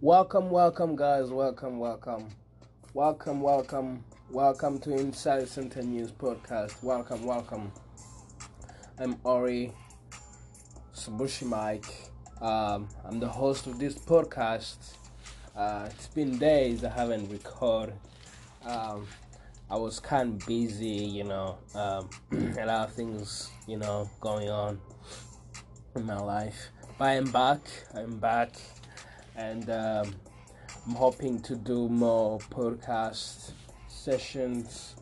Welcome, guys. Welcome to Inside Center News Podcast. Welcome. I'm Ori Sabushimike. I'm the host of this podcast. It's been days I haven't recorded. I was kind of busy, a lot of things, going on in my life. But I'm back. And I'm hoping to do more podcast sessions,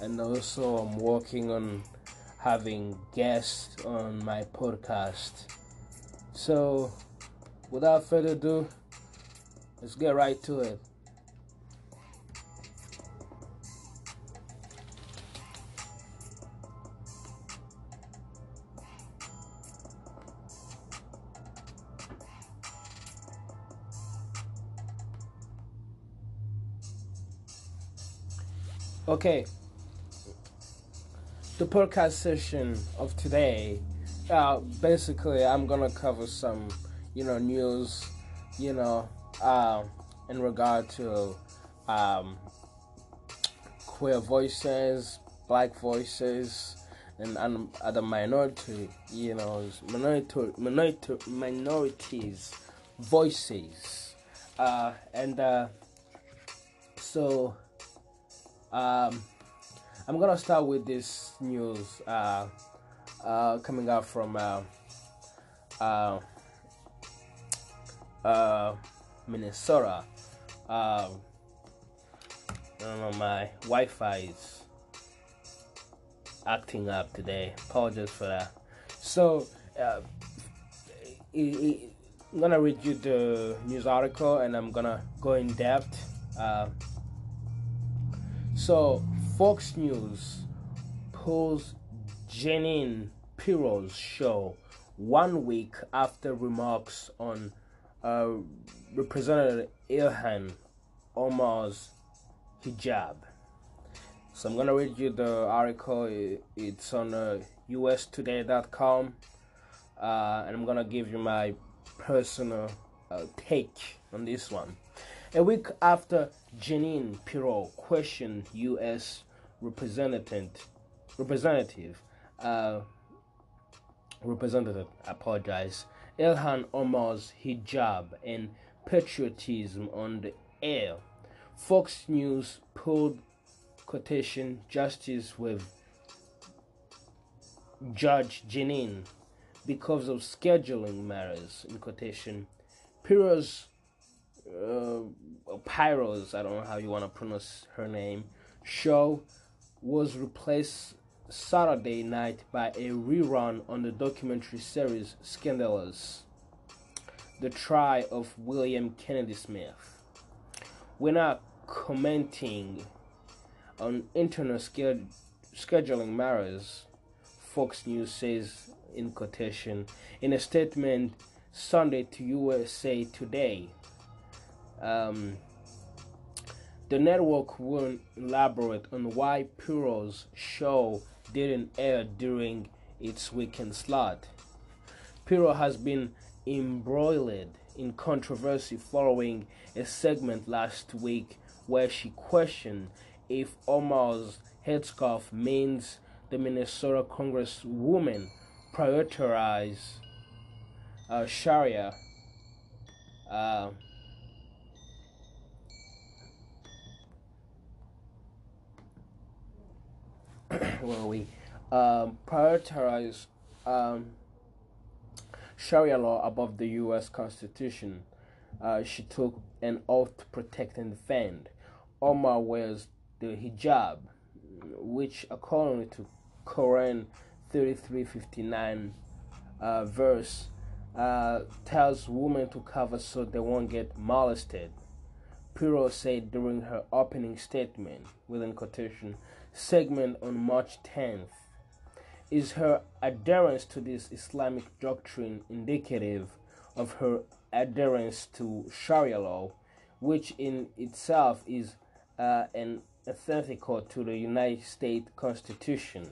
and also I'm working on having guests on my podcast. So without further ado, let's get right to it. Okay, the podcast session of today, basically I'm gonna cover some, news, in regard to queer voices, black voices, and other minorities voices, so. I'm gonna start with this news coming out from Minnesota. I don't know, my Wi-Fi is acting up today. Apologies for that. So I'm gonna read you the news article, and I'm gonna go in depth. So, Fox News pulls Jeanine Pirro's show 1 week after remarks on Representative Ilhan Omar's hijab. So, I'm going to read you the article. It's on ustoday.com. And I'm going to give you my personal take on this one. A week after Jeanine Pirro questioned U.S. Representative Ilhan Omar's hijab and patriotism on the air, Fox News pulled quotation justice with Judge Jeanine because of scheduling matters, in quotation. Pirro's, I don't know how you want to pronounce her name, show was replaced Saturday night by a rerun on the documentary series Scandalous: The Trial of William Kennedy Smith. We're not commenting on internal scheduling matters, Fox News says in quotation in a statement Sunday to USA Today. The network will elaborate on why Pirro's show didn't air during its weekend slot. Pirro has been embroiled in controversy following a segment last week where she questioned if Omar's headscarf means the Minnesota Congresswoman prioritized Sharia. Prioritize Sharia law above the U.S. Constitution. She took an oath to protect and defend. Omar wears the hijab, which, according to Quran 33:59 verse, tells women to cover so they won't get molested. Pirro said during her opening statement, within quotation, segment on March 10th, is her adherence to this Islamic doctrine indicative of her adherence to Sharia law, which in itself is an antithetical to the United States Constitution?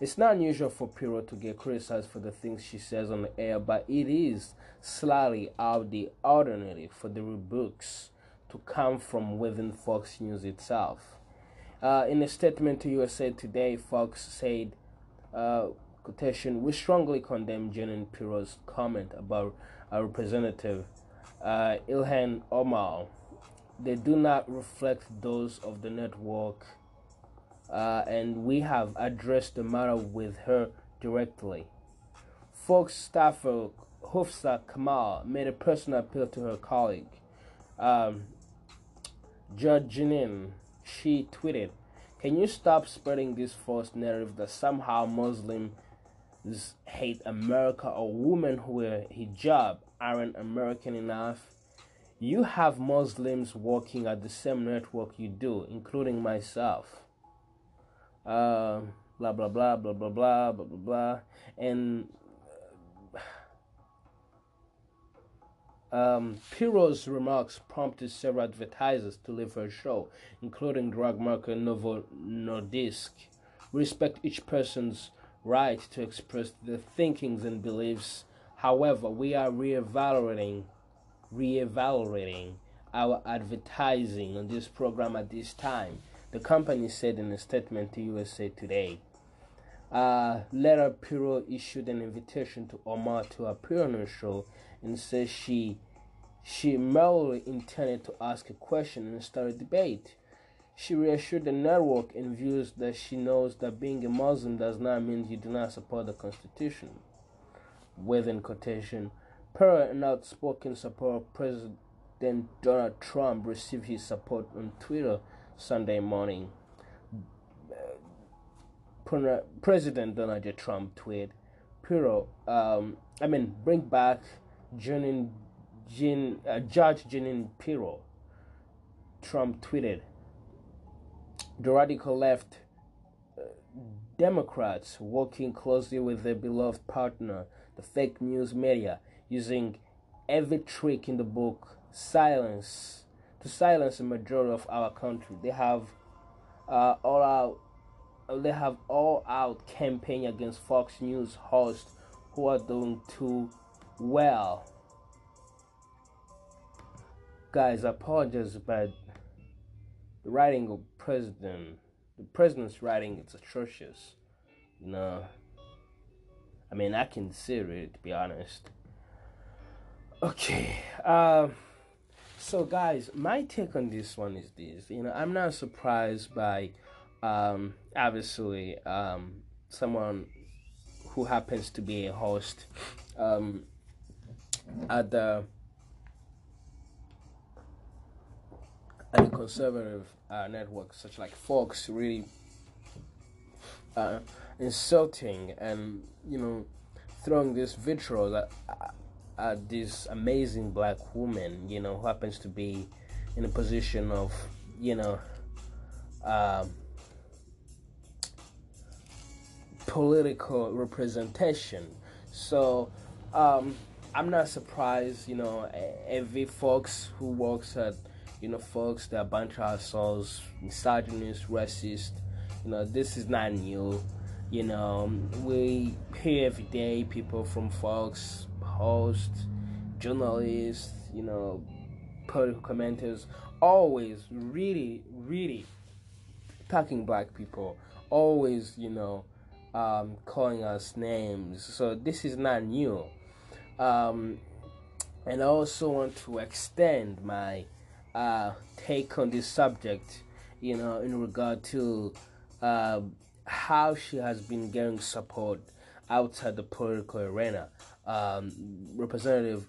It's not unusual for Pirro to get criticized for the things she says on the air, but it is slightly out of the ordinary for the rebukes to come from within Fox News itself. In a statement to USA Today, Fox said, quotation, "We strongly condemn Jeanine Pirro's comment about our Representative Ilhan Omar. They do not reflect those of the network, and we have addressed the matter with her directly." Fox staffer Hafsa Kamal made a personal appeal to her colleague, Judge Jeanine. She tweeted, "Can you stop spreading this false narrative that somehow Muslims hate America or women who wear hijab aren't American enough? You have Muslims working at the same network you do, including myself." Blah blah blah blah blah blah blah blah, and Pirro's remarks prompted several advertisers to leave her show, including drug market Novo Nordisk. "We respect each person's right to express their thinkings and beliefs. However, we are reevaluating our advertising on this program at this time," the company said in a statement to USA Today. Later, Pirro issued an invitation to Omar to appear on her show and says she merely intended to ask a question and start a debate. She reassured the network and viewers that she knows that being a Muslim does not mean you do not support the Constitution. Within quotation, Pirro, an outspoken supporter of President Donald Trump, received his support on Twitter Sunday morning. President Donald J. Trump tweeted, "Pirro, bring back Judge Jeanine Pirro." Trump tweeted, "The radical left Democrats working closely with their beloved partner, the fake news media, using every trick in the book to silence the majority of our country. They have all out campaign against Fox News hosts who are doing too well." Guys, I apologize, but the writing of the president's writing is atrocious. You know, I can see it, to be honest. Okay, so guys, my take on this one is this. You know, I'm not surprised by someone who happens to be a host at the conservative network such like Fox really insulting and throwing this vitriol at this amazing black woman who happens to be in a position of political representation. So I'm not surprised. Every Fox who works at Fox, they're a bunch of assholes, misogynist, racist. This is not new. We hear every day people from Fox, hosts, journalists, political commenters, always really, really attacking black people, always calling us names. So this is not new. And I also want to extend my take on this subject, in regard to how she has been getting support outside the political arena. Representative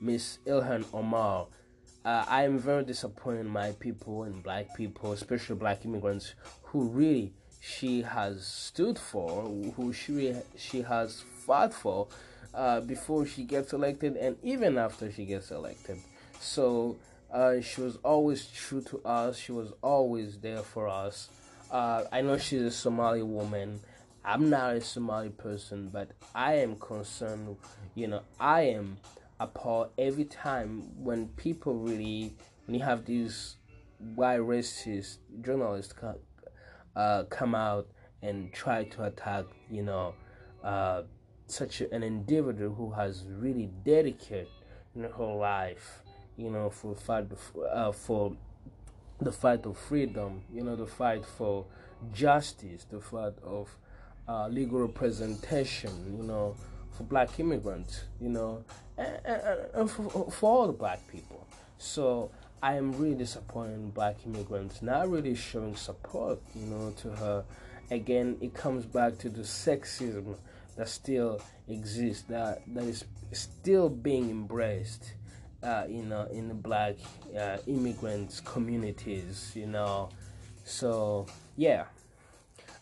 Miss Ilhan Omar, I am very disappointed in my people and black people, especially black immigrants, who really she has stood for, who she has fought for before she gets elected and even after she gets elected. So she was always true to us. She was always there for us. I know she's a Somali woman. I'm not a Somali person, but I am concerned. I am appalled every time when people really, when you have these white racist journalists come out and try to attack, you know, such an individual who has really dedicated her life, you know, for the fight of freedom, you know, the fight for justice, the fight of legal representation, you know, for black immigrants, you know, and for all the black people. So I am really disappointed in black immigrants not really showing support, you know, to her. Again, it comes back to the sexism that still exists, that is still being embraced, you know, in the black immigrants communities, you know. So yeah,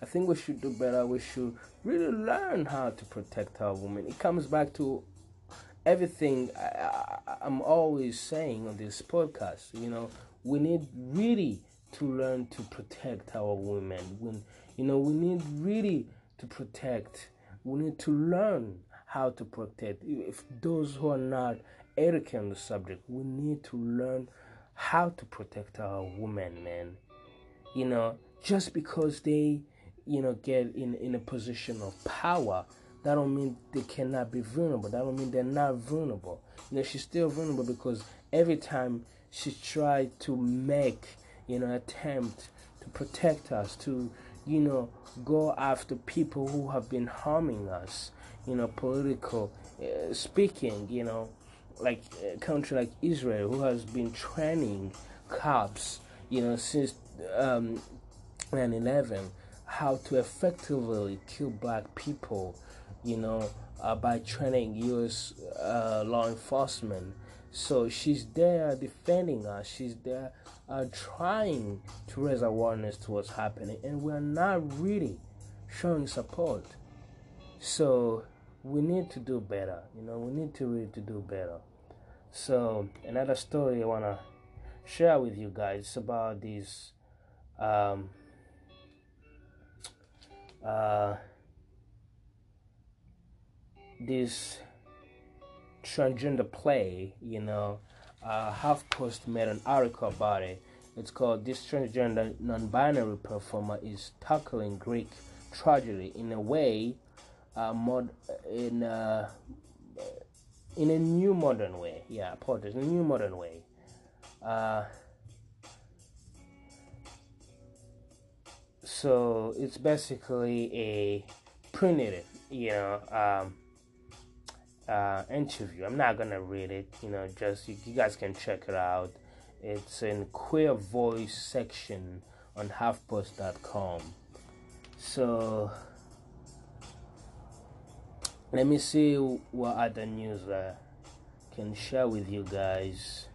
I think we should do better. We should really learn how to protect our women. It comes back to everything I'm always saying on this podcast. You know, we need really to learn to protect our women. When, you know, we need really to protect. We need to learn how to protect. If those who are not educated on the subject, we need to learn how to protect our women, man. You know, just because they, you know, get in a position of power, that don't mean they cannot be vulnerable. That don't mean they're not vulnerable. You know, she's still vulnerable because every time she tried to make, you know, attempt to protect us, to, you know, go after people who have been harming us, you know, political speaking, you know, like a country like Israel, who has been training cops, you know, since 9/11, how to effectively kill black people, you know, by training U.S. law enforcement. So she's there defending us. She's there trying to raise awareness to what's happening, and we're not really showing support. So we need to do better. You know, we need to really to do better. So another story I wanna share with you guys about this. This transgender play, you know, HuffPost made an article about it. It's called "This Transgender Non-Binary Performer is Tackling Greek Tragedy in a Way, in a new modern way." So it's basically a printed, you know, interview. I'm not gonna read it, you know, just you guys can check it out. It's in Queer Voice section on HuffPost.com. So let me see what other news I can share with you guys.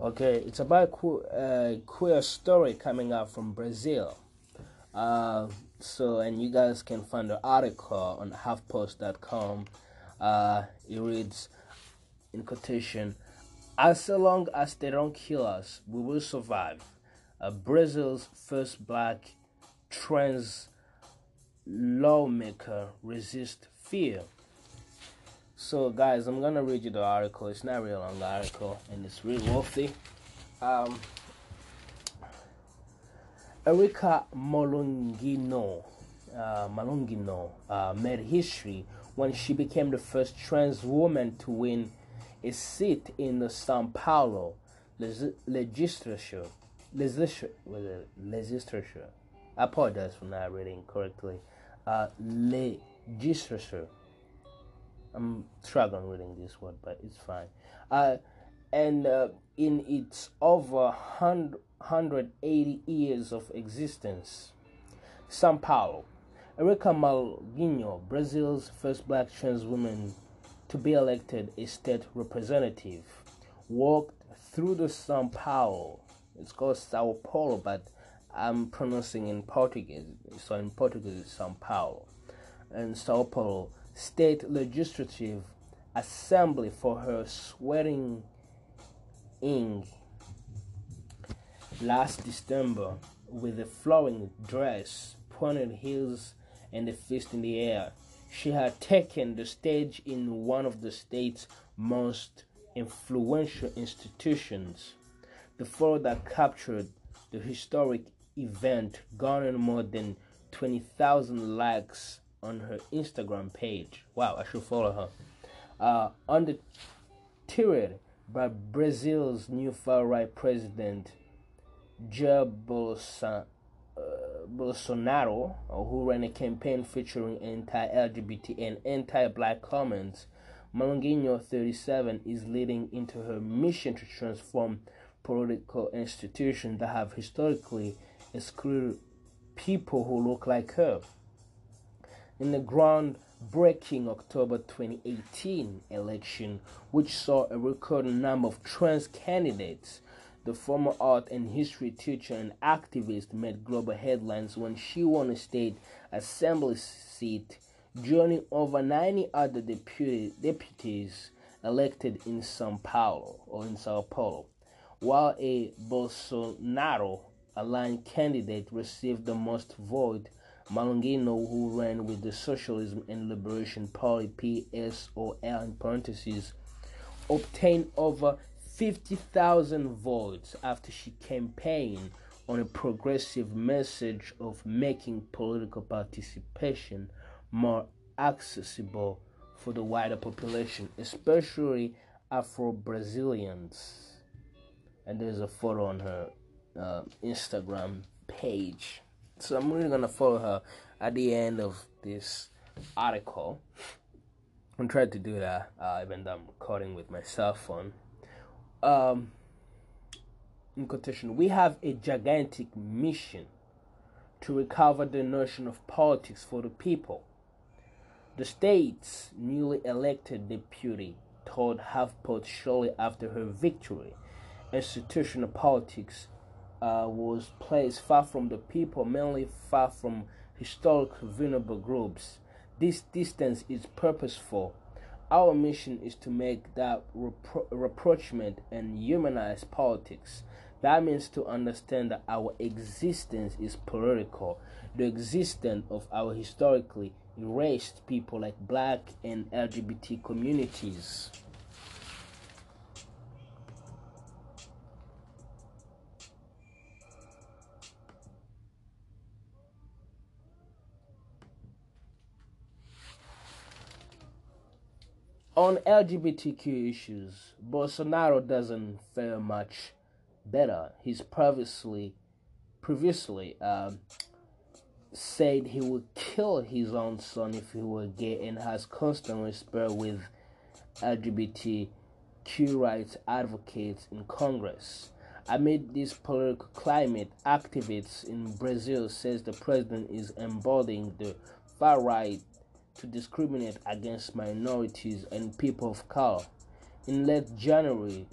Okay, it's about a queer story coming out from Brazil. And you guys can find the article on HuffPost.com. It reads, in quotation, "As long as they don't kill us, we will survive." Brazil's first black trans lawmaker resists fear. So guys, I'm gonna read you the article. It's not a real long article, and it's really worthy. Erica Malunguinho, made history when she became the first trans woman to win a seat in the São Paulo legislature. I apologize for not reading correctly. Legislature. I'm struggling reading this word, but it's fine. And in its over 180 years of existence, São Paulo Erica Malunguinho, Brazil's first black trans woman to be elected a state representative, walked through the São Paulo. It's called Sao Paulo, but I'm pronouncing in Portuguese. So in Portuguese, it's São Paulo. And São Paulo State Legislative Assembly for her swearing in last December with a flowing dress, pointed heels, and a fist in the air. She had taken the stage in one of the state's most influential institutions. The photo that captured the historic event garnered more than 20,000 likes on her Instagram page. Wow, I should follow her. Undeterred by Brazil's new far-right president, Jair Bolsonaro, who ran a campaign featuring anti-LGBT and anti-black comments, Malunguinho, 37, is leading into her mission to transform political institutions that have historically excluded people who look like her. In the groundbreaking October 2018 election, which saw a record number of trans candidates, the former art and history teacher and activist made global headlines when she won a state assembly seat, joining over 90 other deputies elected in Sao Paulo, while a Bolsonaro-aligned candidate received the most votes. Malunguinho, who ran with the Socialism and Liberation Party (PSOL) in parentheses, obtained over 50,000 votes after she campaigned on a progressive message of making political participation more accessible for the wider population, especially Afro-Brazilians. And there's a photo on her Instagram page. So I'm really going to follow her at the end of this article. I'm trying to do that even though I'm recording with my cell phone. In quotation, we have a gigantic mission to recover the notion of politics for the people. The state's newly elected deputy told HuffPost shortly after her victory, institutional politics was placed far from the people, mainly far from historic vulnerable groups. This distance is purposeful. Our mission is to make that rapprochement and humanize politics. That means to understand that our existence is political, the existence of our historically erased people like black and LGBT communities. On LGBTQ issues, Bolsonaro doesn't fare much better. He's previously said he would kill his own son if he were gay, and has constantly sparred with LGBTQ rights advocates in Congress. Amid this political climate, activists in Brazil says the president is embodying the far right to discriminate against minorities and people of color. In late January,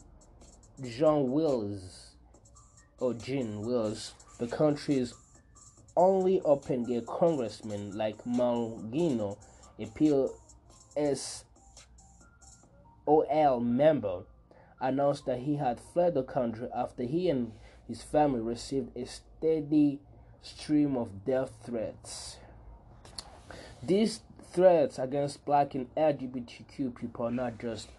Jean Wills, the country's only open gay congressman, like Malunguinho, a PSOL member, announced that he had fled the country after he and his family received a steady stream of death threats. These threats against black and LGBTQ people are not just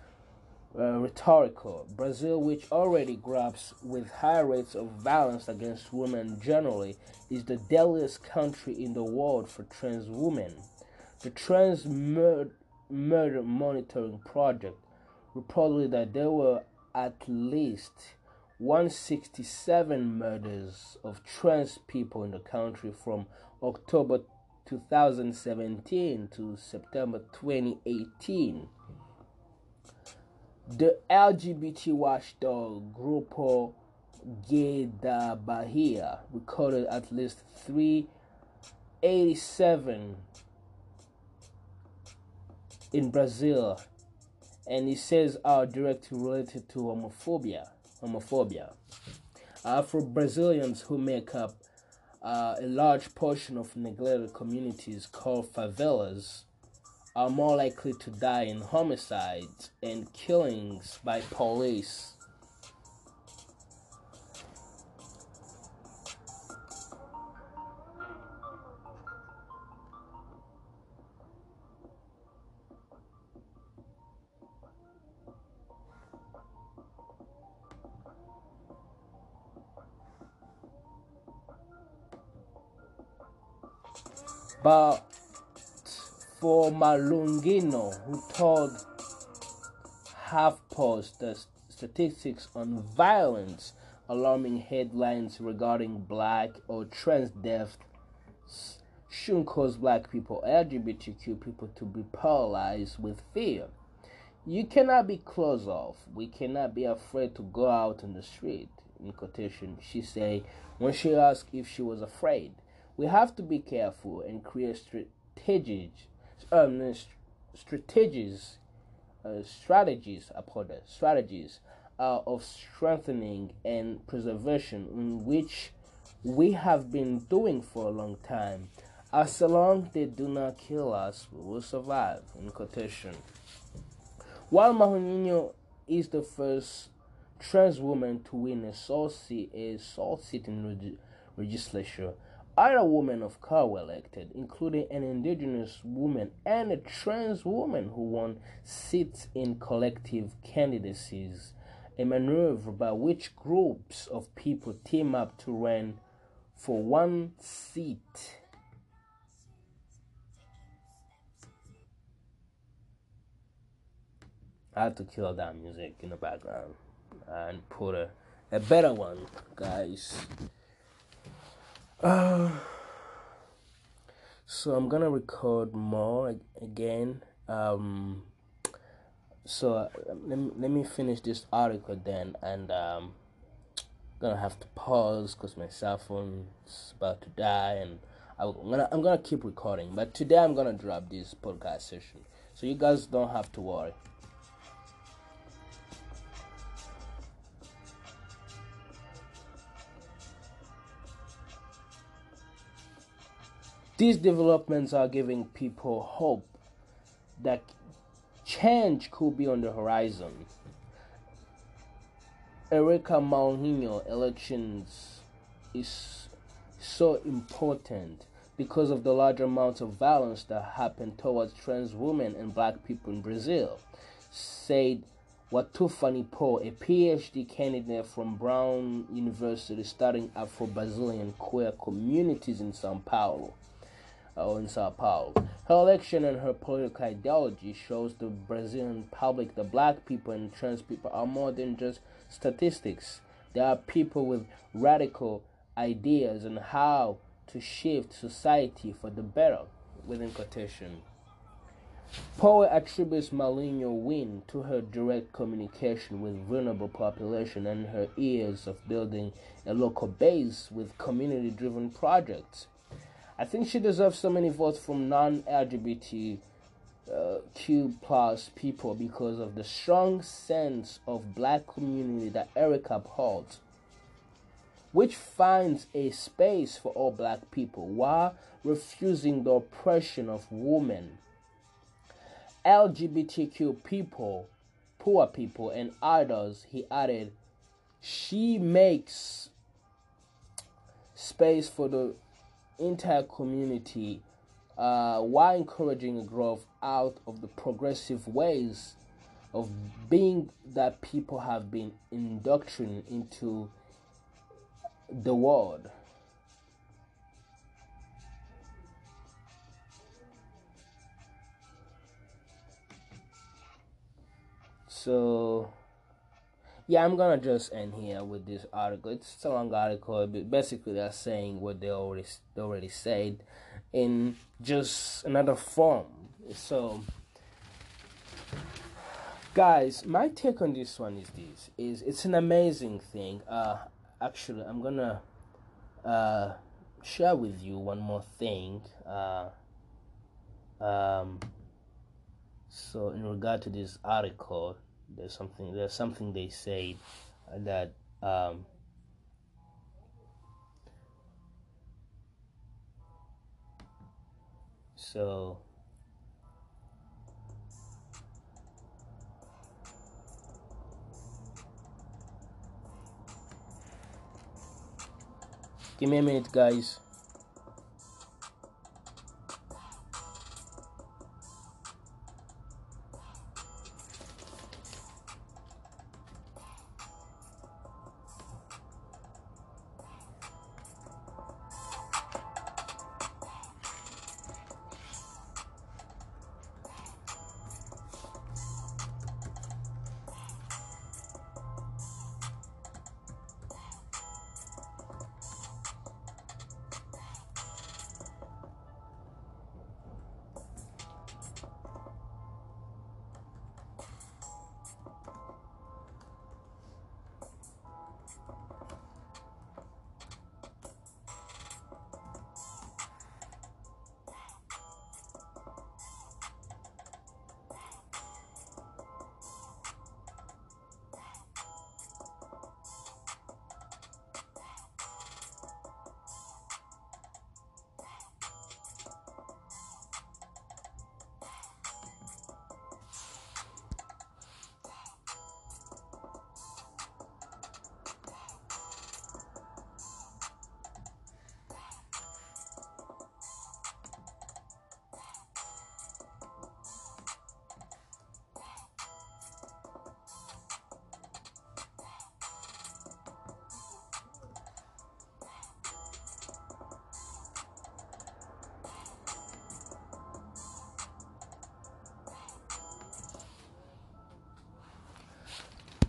rhetorical. Brazil, which already grapples with high rates of violence against women generally, is the deadliest country in the world for trans women. The Trans Murder Monitoring Project reported that there were at least 167 murders of trans people in the country from October 2017 to September 2018. The LGBT watchdog Grupo Gay da Bahia recorded at least 3 87 in Brazil, and it says are directly related to homophobia. Afro-Brazilians, who make up a large portion of neglected communities called favelas, are more likely to die in homicides and killings by police. But for Malunguinho, who told HuffPost the statistics on violence, alarming headlines regarding black or trans deaths shouldn't cause black people, LGBTQ people, to be paralyzed with fear. You cannot be closed off. We cannot be afraid to go out on the street, in quotation, she said, when she asked if she was afraid. We have to be careful and create strategies of strengthening and preservation, in which we have been doing for a long time. As long as they do not kill us, we will survive, in quotation. While Malunguinho is the first trans woman to win a sole seat in legislature, other women of color were elected, including an indigenous woman and a trans woman who won seats in collective candidacies, a maneuver by which groups of people team up to run for one seat. I had to kill that music in the background and put a better one, guys. So I'm gonna record more again. Let me finish this article then, and gonna have to pause because my cell phone's about to die, and I'm gonna keep recording. But today I'm gonna drop this podcast session, so you guys don't have to worry. These developments are giving people hope that change could be on the horizon. Erica Malunguinho elections is so important because of the large amounts of violence that happened towards trans women and black people in Brazil, said Watufani Po, a PhD candidate from Brown University studying Afro-Brazilian queer communities in Sao Paulo. Her election and her political ideology shows the Brazilian public that black people and trans people are more than just statistics. They are people with radical ideas on how to shift society for the better, within quotation. Poe attributes Malunguinho's win to her direct communication with vulnerable population and her years of building a local base with community-driven projects. I think she deserves so many votes from non-LGBTQ plus people because of the strong sense of black community that Erica upholds, which finds a space for all black people while refusing the oppression of women, LGBTQ people, poor people, and others. He added, she makes space for the entire community while encouraging a growth out of the progressive ways of being that people have been indoctrinated into the world. So yeah, I'm gonna just end here with this article. It's a long article, but basically they're saying what they already said in just another form. So, guys, my take on this one is it's an amazing thing. Actually, I'm gonna share with you one more thing. So in regard to this article, there's something they said that so give me a minute, guys.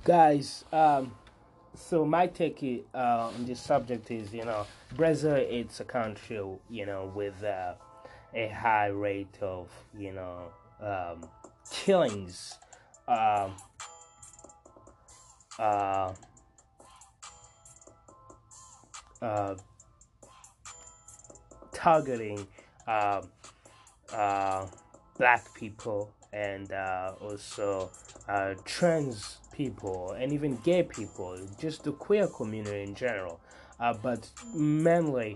Guys, so my take on this subject is, Brazil, it's a country, with a high rate of, killings. Targeting black people and also trans people and even gay people, just the queer community in general, but mainly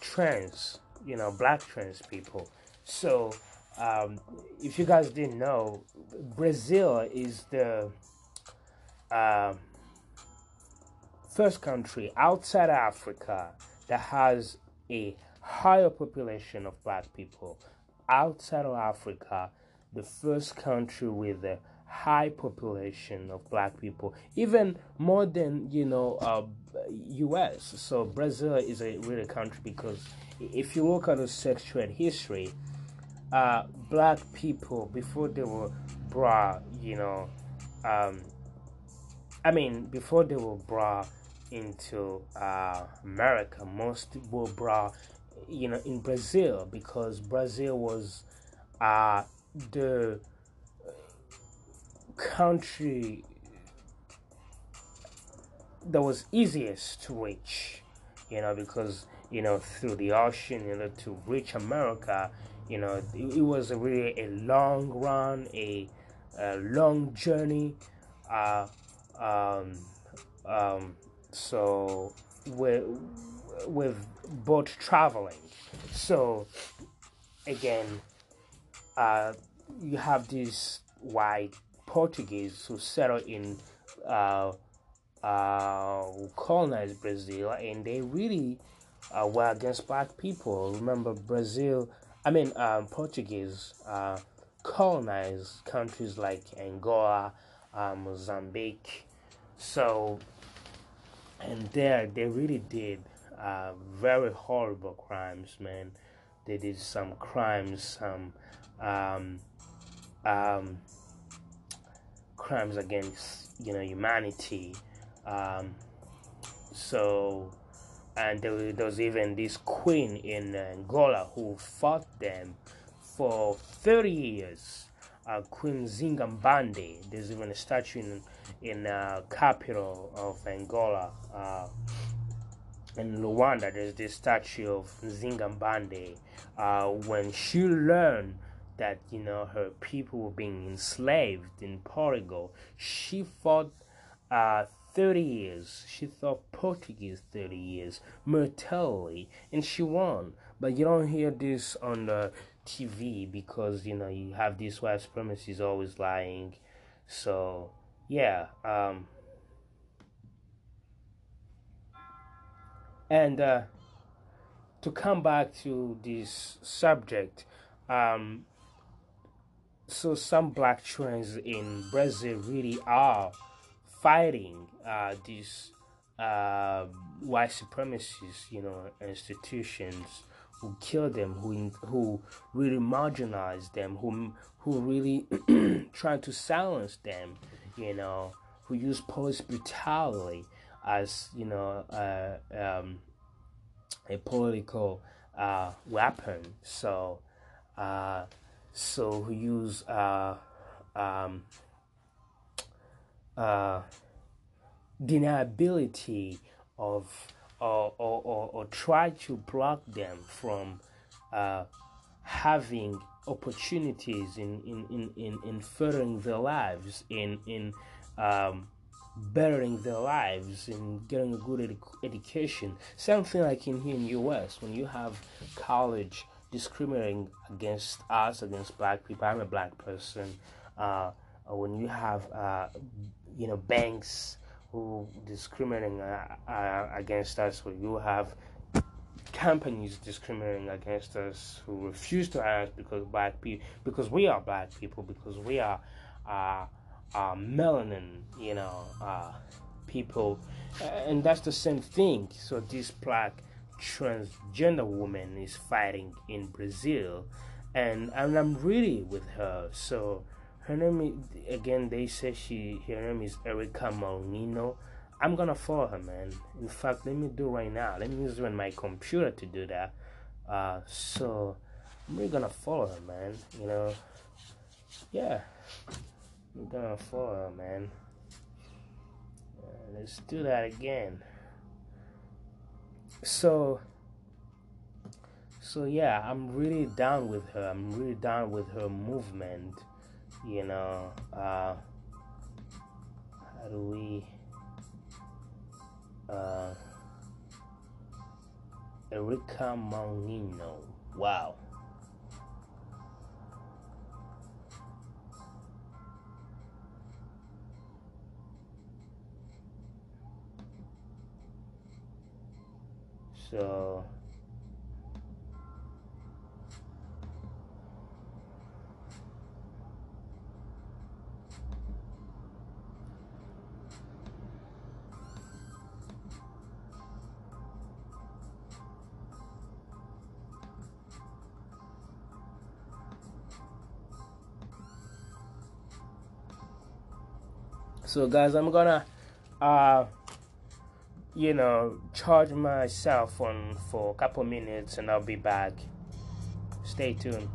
trans, black trans people. So if you guys didn't know, Brazil is the first country outside Africa that has a higher population of black people. Outside of Africa, the first country with a high population of black people, even more than U.S. So Brazil is a really country, because if you look at the sexual history, black people, before they were brought, into America, most were brought, in Brazil, because Brazil was the country that was easiest to reach, because, through the ocean, to reach America, it was really a long run, a long journey. So with boat traveling. So again, you have these white Portuguese who settled in, colonized Brazil, and they really were against black people. Remember, Portuguese colonized countries like Angola, Mozambique. So, and there they really did very horrible crimes, man. They did some crimes, crimes against, humanity. So, and there was even this queen in Angola who fought them for 30 years. Queen Zingambande. There's even a statue in capital of Angola, in Luanda, there's this statue of Zingambande. When she learned that, you know, her people were being enslaved in Portugal, she fought 30 years. She fought Portuguese 30 years, mortally, and she won. But you don't hear this on the TV because, you know, you have this white supremacists always lying. So, yeah. And to come back to this subject, so some black trans in Brazil really are fighting these white supremacist, you know, institutions who kill them, who really marginalize them, who really try to silence them, you know, who use police brutality as, you know, a political weapon. So who use deniability of or try to block them from having opportunities in furthering their lives, in bettering their lives, and getting a good education. Something like in here in U.S. when you have college discriminating against us, against black people. I'm a black person. When you have you know, banks who discriminating against us, when you have companies discriminating against us who refuse to hire us because we are black people, because we are melanin, you know, people, and that's the same thing. So this black transgender woman is fighting in Brazil, and I'm really with her. So her name is, again, they say her name is Erica Malunguinho. I'm gonna follow her, man. In fact, let me do right now. Let me use my computer to do that. So I'm really gonna follow her, man. You know, yeah. I'm gonna follow her, man. Let's do that again. So yeah, I'm really down with her. I'm really down with her movement. You know, how do we Erica Malunguinho. Wow. So, guys, I'm gonna you know, charge myself phone for a couple minutes and I'll be back. Stay tuned.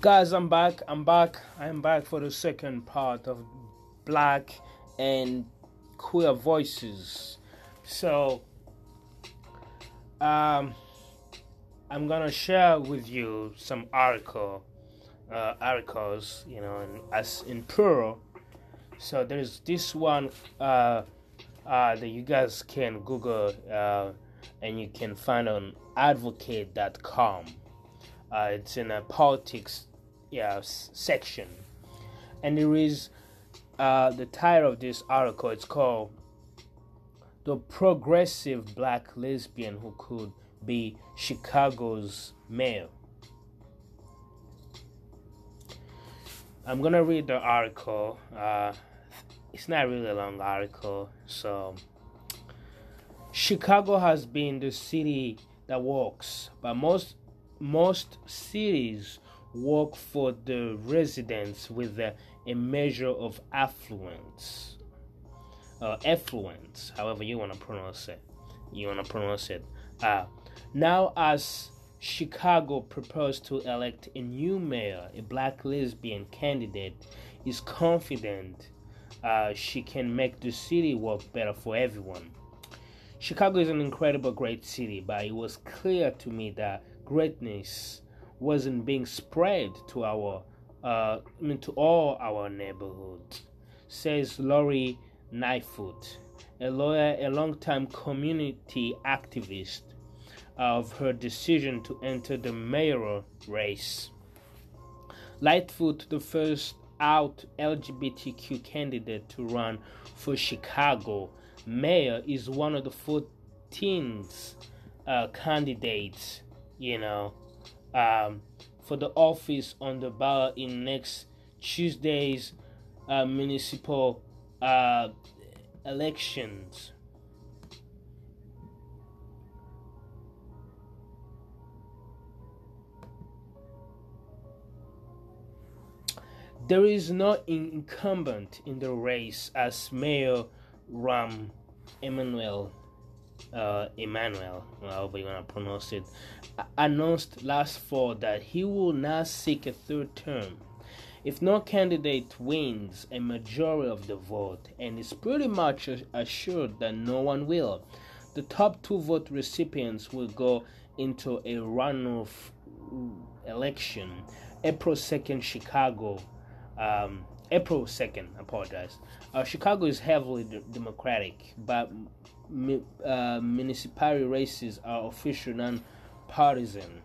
Guys, I'm back for the second part of Black and Queer Voices. So I'm gonna share with you some articles, you know, as in plural. So there's this one that you guys can Google and you can find on advocate.com. It's in a politics section, and there is the title of this article. It's called "The Progressive Black Lesbian Who Could Be Chicago's Mayor." I'm gonna read the article. It's not really a long article. So, Chicago has been the city that walks, but most cities work for the residents with a measure of affluence. Effluence, however you want to pronounce it. Now, as Chicago prepares to elect a new mayor, a black lesbian candidate is confident she can make the city work better for everyone. Chicago is an incredible, great city, but it was clear to me that greatness wasn't being spread to all our neighborhoods, says Lori Lightfoot, a lawyer, a longtime community activist, of her decision to enter the mayoral race. Lightfoot, the first out LGBTQ candidate to run for Chicago mayor, is one of the 14 candidates, you know, for the office on the ballot in next Tuesday's municipal elections. There is no incumbent in the race, as Mayor Rahm Emanuel, however you want to pronounce it, announced last fall that he will not seek a third term. If no candidate wins a majority of the vote, and it's pretty much assured that no one will, the top two vote recipients will go into a runoff election, April 2nd. Chicago is heavily Democratic, but municipal races are official, non-partisan.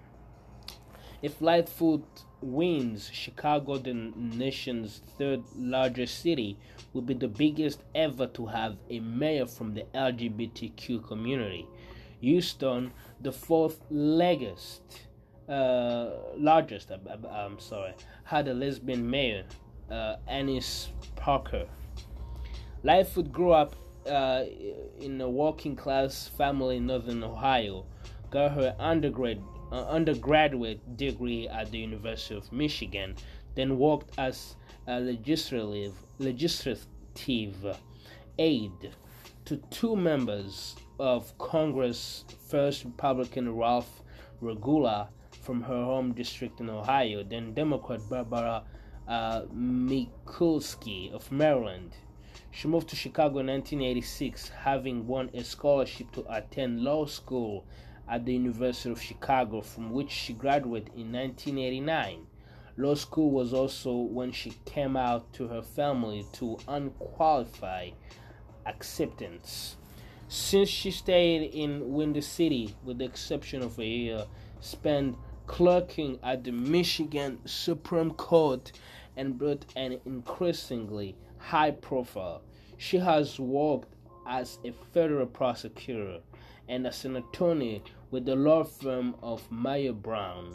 If Lightfoot wins, Chicago, the nation's third largest city, will be the biggest ever to have a mayor from the LGBTQ community. Houston, the fourth largest, had a lesbian mayor, Annis Parker. Lightfoot grew up in a working-class family in Northern Ohio, got her undergraduate degree at the University of Michigan, then worked as a legislative aide to two members of Congress, first Republican Ralph Regula from her home district in Ohio, then Democrat Barbara Mikulski of Maryland. She moved to Chicago in 1986, having won a scholarship to attend law school at the University of Chicago, from which she graduated in 1989. Law school was also when she came out to her family to unqualified acceptance. Since she stayed in Windy City, with the exception of a year spent clerking at the Michigan Supreme Court, and built an increasingly high profile. She has worked as a federal prosecutor and as an attorney with the law firm of Mayer Brown,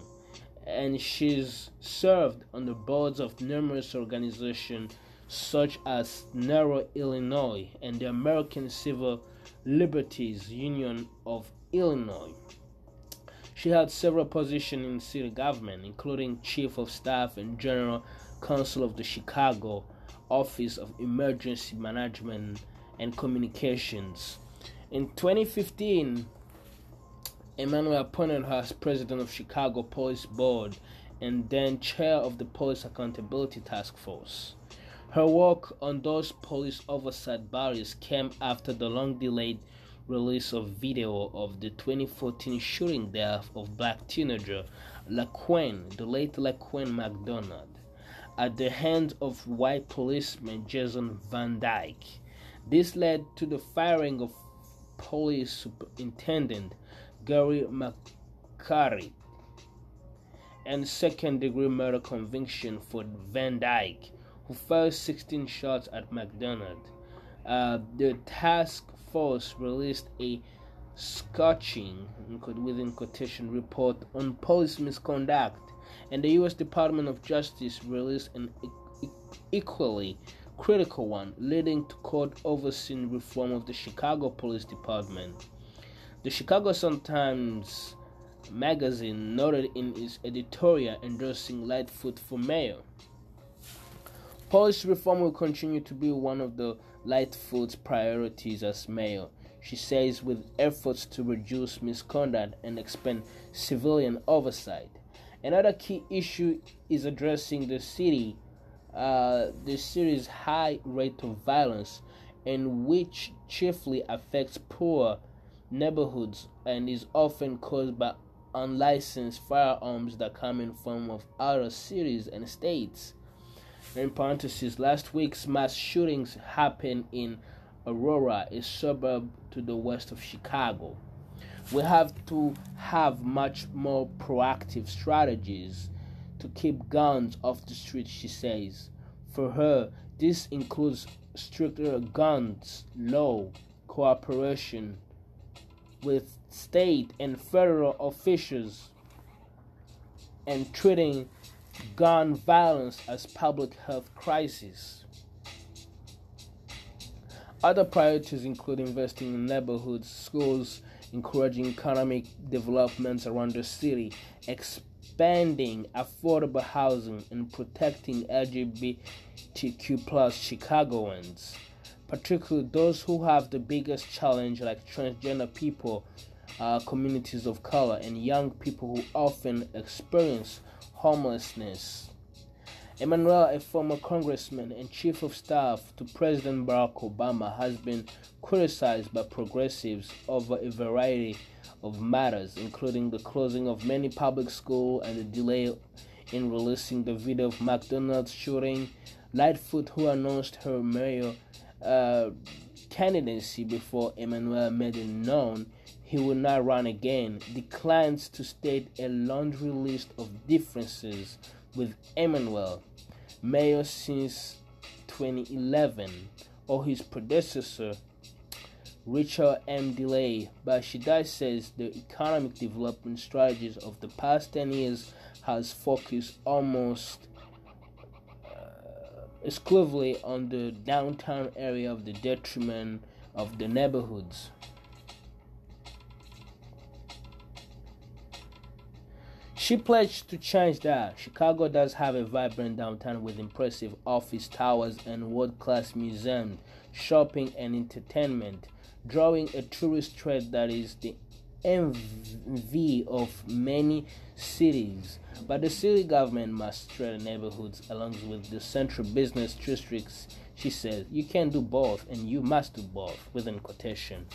and she's served on the boards of numerous organizations such as NARAL, Illinois, and the American Civil Liberties Union of Illinois. She held several positions in city government, including Chief of Staff and General Counsel of the Chicago Office of Emergency Management and Communications. In 2015, Emanuel appointed her as president of Chicago Police Board and then chair of the Police Accountability Task Force. Her work on those police oversight barriers came after the long-delayed release of video of the 2014 shooting death of black teenager the late Laquan McDonald, at the hands of white policeman Jason Van Dyke. This led to the firing of police superintendent Gary McCurry and second-degree murder conviction for Van Dyke, who fired 16 shots at McDonald. The task force released a scorching, within quotation, report on police misconduct, and the U.S. Department of Justice released an equally critical one, leading to court overseeing reform of the Chicago Police Department. The Chicago Sun-Times magazine noted in its editorial endorsing Lightfoot for mayor, "Police reform will continue to be one of the Lightfoot's priorities as mayor," she says, "with efforts to reduce misconduct and expand civilian oversight. Another key issue is addressing the city's high rate of violence, and which chiefly affects poor neighborhoods and is often caused by unlicensed firearms that come in from of other cities and states." In parentheses, last week's mass shootings happened in Aurora, a suburb to the west of Chicago. "We have to have much more proactive strategies to keep guns off the street," she says. For her, this includes stricter guns law, cooperation with state and federal officials, and treating gun violence as public health crisis. Other priorities include investing in neighborhoods, schools, encouraging economic developments around the city, expanding affordable housing, and protecting LGBTQ+ Chicagoans, particularly those who have the biggest challenge, like transgender people, communities of color, and young people who often experience homelessness. Emanuel, a former congressman and chief of staff to President Barack Obama, has been criticized by progressives over a variety of matters, including the closing of many public schools and the delay in releasing the video of McDonald's shooting. Lightfoot, who announced her mayor candidacy before Emanuel made it known he would not run again, declines to state a laundry list of differences with Emanuel, mayor since 2011, or his predecessor, Richard M. Daley, but she says the economic development strategies of the past 10 years has focused almost exclusively on the downtown area of the detriment of the neighborhoods. She pledged to change that. Chicago does have a vibrant downtown with impressive office towers and world-class museums, shopping and entertainment, drawing a tourist trade that is the envy of many cities. But the city government must strengthen neighborhoods along with the central business districts, she says. "You can do both, and you must do both," within quotation.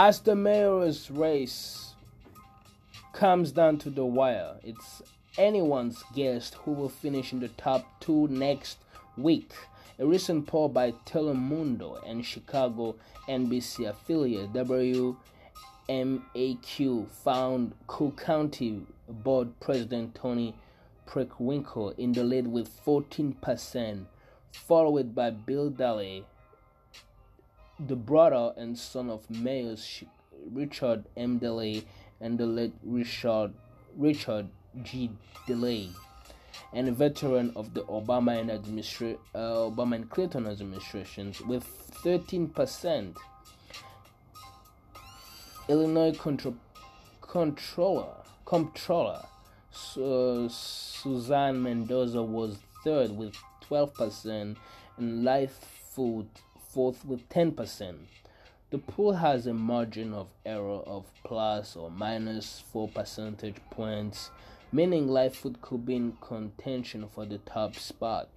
As the mayor's race comes down to the wire, it's anyone's guess who will finish in the top two next week. A recent poll by Telemundo and Chicago NBC affiliate WMAQ found Cook County Board President Tony Preckwinkle in the lead with 14%, followed by Bill Daley the brother and son of Mayor Richard M. Daley and the late Richard G. Daley, and a veteran of the Obama and Clinton administrations with 13%. Illinois Comptroller Suzanne Mendoza was third with 12%, and Lightfoot fourth with 10%. The poll has a margin of error of plus or minus 4 percentage points, meaning Lightfoot could be in contention for the top spot.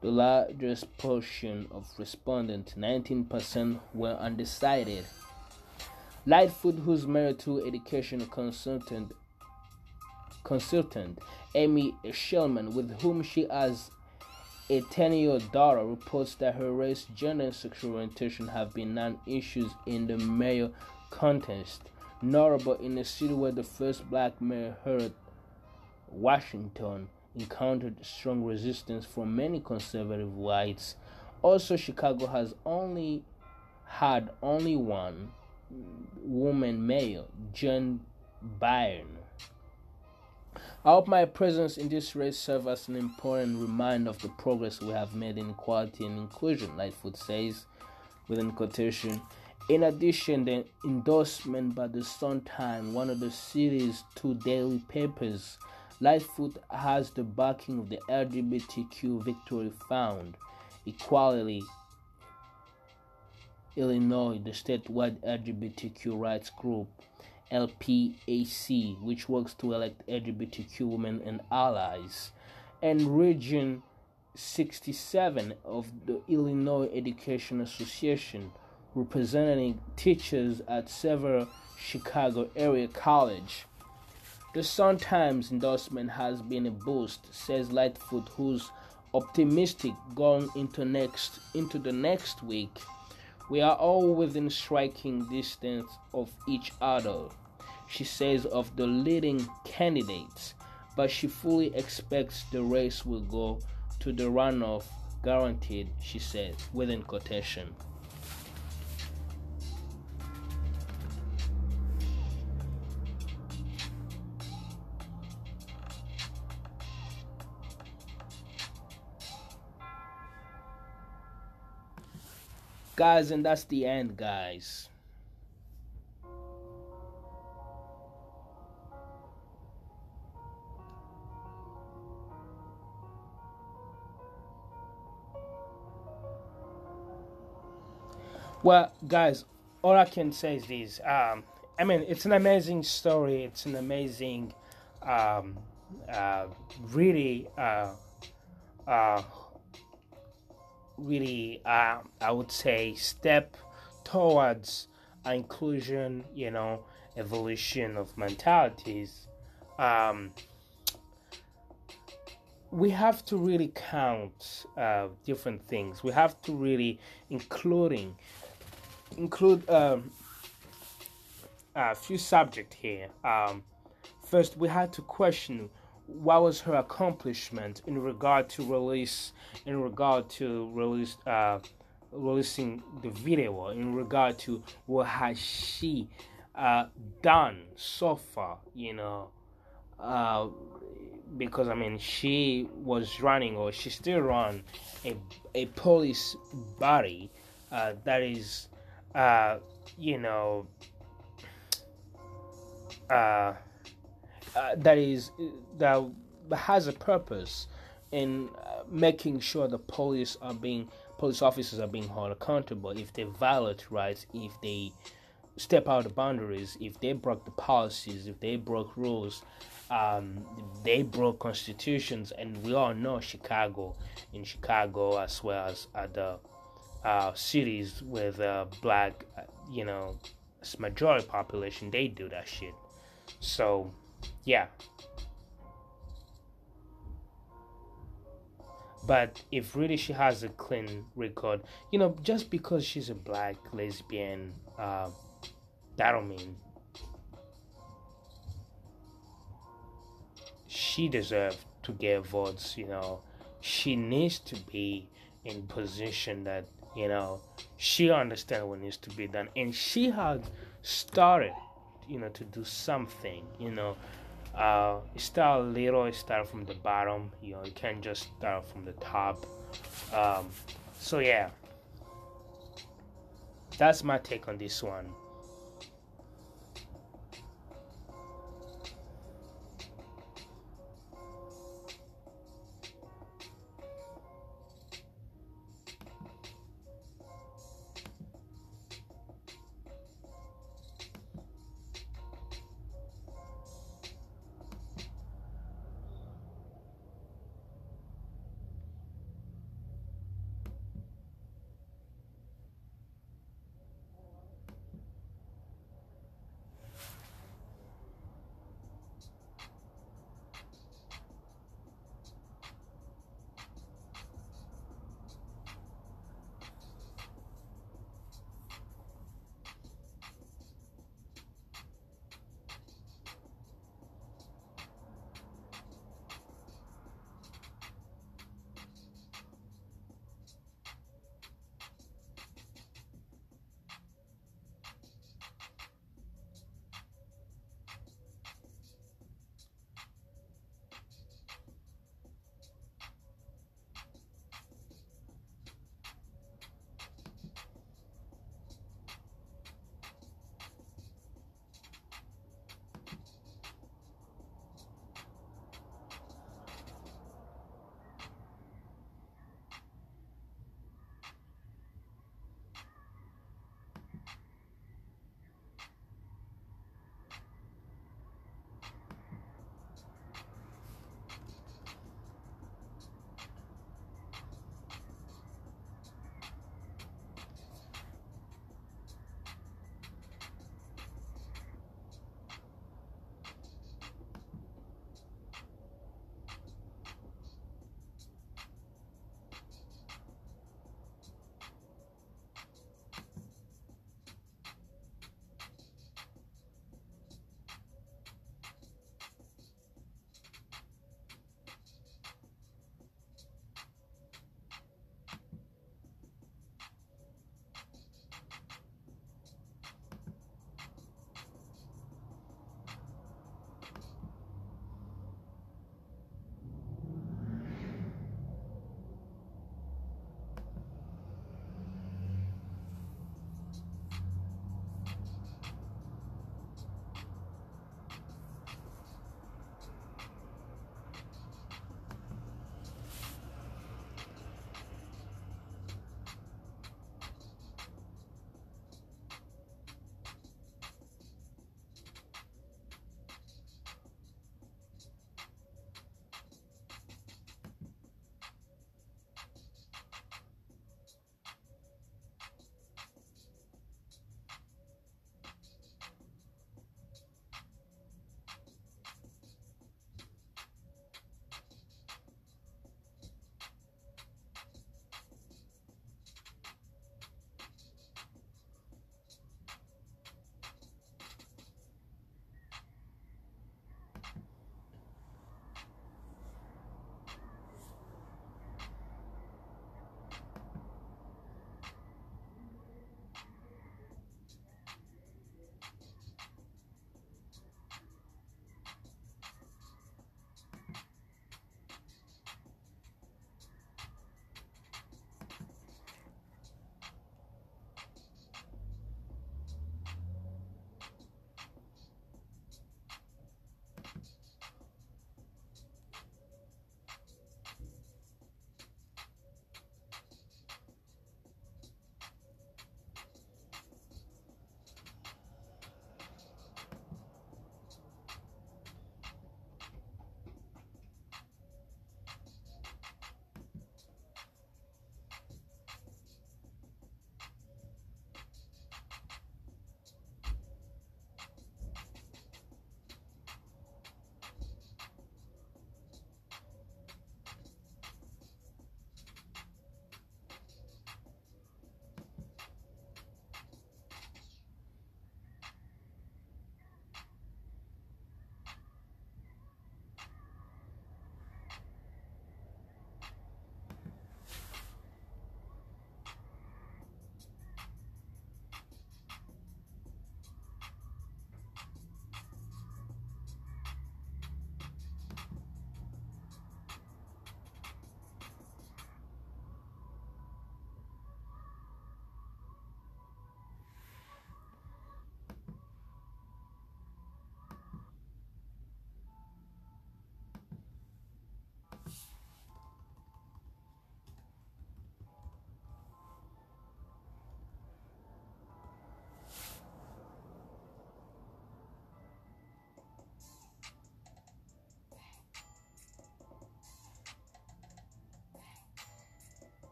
The largest portion of respondents, 19%, were undecided. Lightfoot, whose marital education consultant Amy Shellman, with whom she has a 10-year-old daughter, reports that her race, gender, and sexual orientation have been non-issues in the mayor contest, notable in a city where the first black mayor, Harriet Washington, encountered strong resistance from many conservative whites. Also, Chicago has only had one woman mayor, Joan Byron. I hope my presence in this race serves as an important reminder of the progress we have made in equality and inclusion, Lightfoot says, within quotation. In addition, the endorsement by the Sun-Times, one of the city's two daily papers, Lightfoot has the backing of the LGBTQ Victory Fund, Equality Illinois, the statewide LGBTQ rights group, LPAC, which works to elect LGBTQ women and allies, and Region 67 of the Illinois Education Association, representing teachers at several Chicago area colleges. The Sun-Times endorsement has been a boost, says Lightfoot, who's optimistic going into the next week. We are all within striking distance of each other, she says of the leading candidates, but she fully expects the race will go to the runoff, guaranteed, she said, within quotation. Guys, and that's the end, guys. Well, guys, all I can say is this. I mean, it's an amazing story. It's an amazing, really, I would say, step towards inclusion, evolution of mentalities. We have to really count different things. We have to really include a few subjects here. First, we had to question what was her accomplishment in regard to releasing the video, or in regard to what has she done so far, because I mean, she was running, or she still run, a police body that is that has a purpose in making sure the police officers are being held accountable if they violate rights, if they step out of boundaries, if they broke the policies, if they broke rules, they broke constitutions. And we all know Chicago, as well as other cities with black, majority population, they do that shit. So. Yeah, but if really she has a clean record, just because she's a black lesbian, that don't mean she deserves to get votes. She needs to be in position that You know, she understands what needs to be done, and she had started, you know, to do something. You know, start little, start from the bottom. You know, you can't just start from the top. So yeah, that's my take on this one.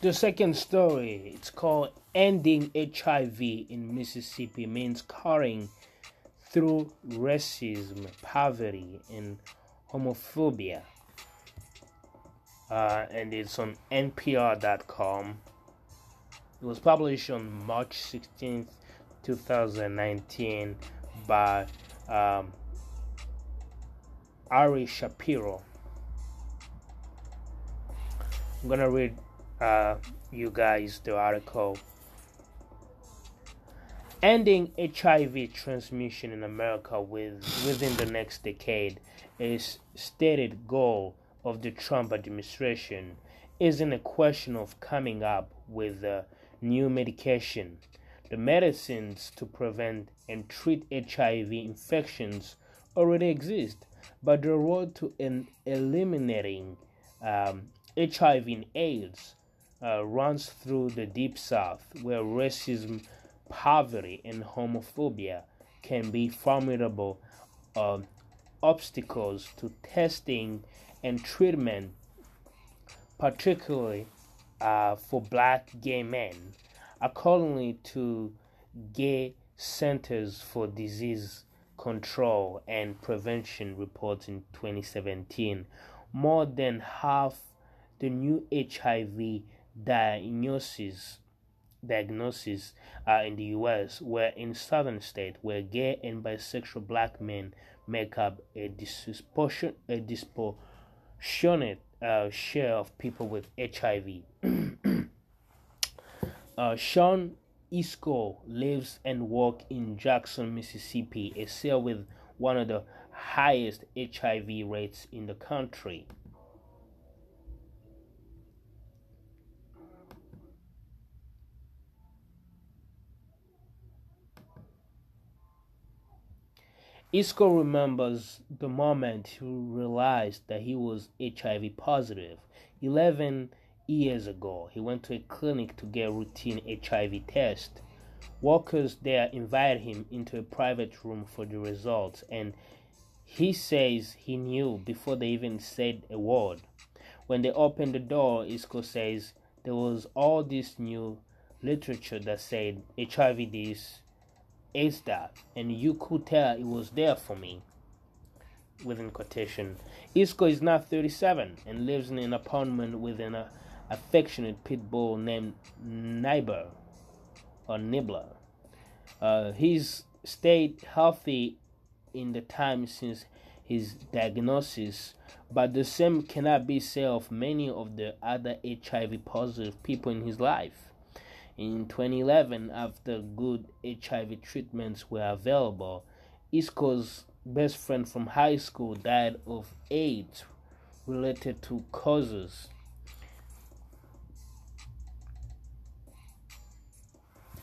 The second story, it's called Ending HIV in Mississippi Means Cutting Through Racism, Poverty, and Homophobia. And it's on NPR.com. It was published on March 16th, 2019 by Ari Shapiro. I'm going to read you guys the article. Ending HIV transmission in America within the next decade, a stated goal of the Trump administration, isn't a question of coming up with a new medication. The medicines to prevent and treat HIV infections already exist, but the road to eliminating HIV and AIDS runs through the Deep South, where racism, poverty, and homophobia can be formidable obstacles to testing and treatment, particularly for black gay men. According to Gay Centers for Disease Control and Prevention reports in 2017, more than half the new HIV diagnoses in the U.S. were in southern states, where gay and bisexual black men make up a disproportionate share of people with HIV. Sean Isco lives and works in Jackson, Mississippi, a city with one of the highest HIV rates in the country. Isco remembers the moment he realized that he was HIV positive. 11 years ago, he went to a clinic to get a routine HIV test. Workers there invited him into a private room for the results, and he says he knew before they even said a word. When they opened the door, Isco says, there was all this new literature that said HIV this, AIDS that, and you could tell it was there for me, within quotation. Isco is now 37 and lives in an apartment with an affectionate pit bull named Niber, or Nibbler. He's stayed healthy in the time since his diagnosis, but the same cannot be said of many of the other HIV-positive people in his life. In 2011, after good HIV treatments were available, Isco's best friend from high school died of AIDS related to causes.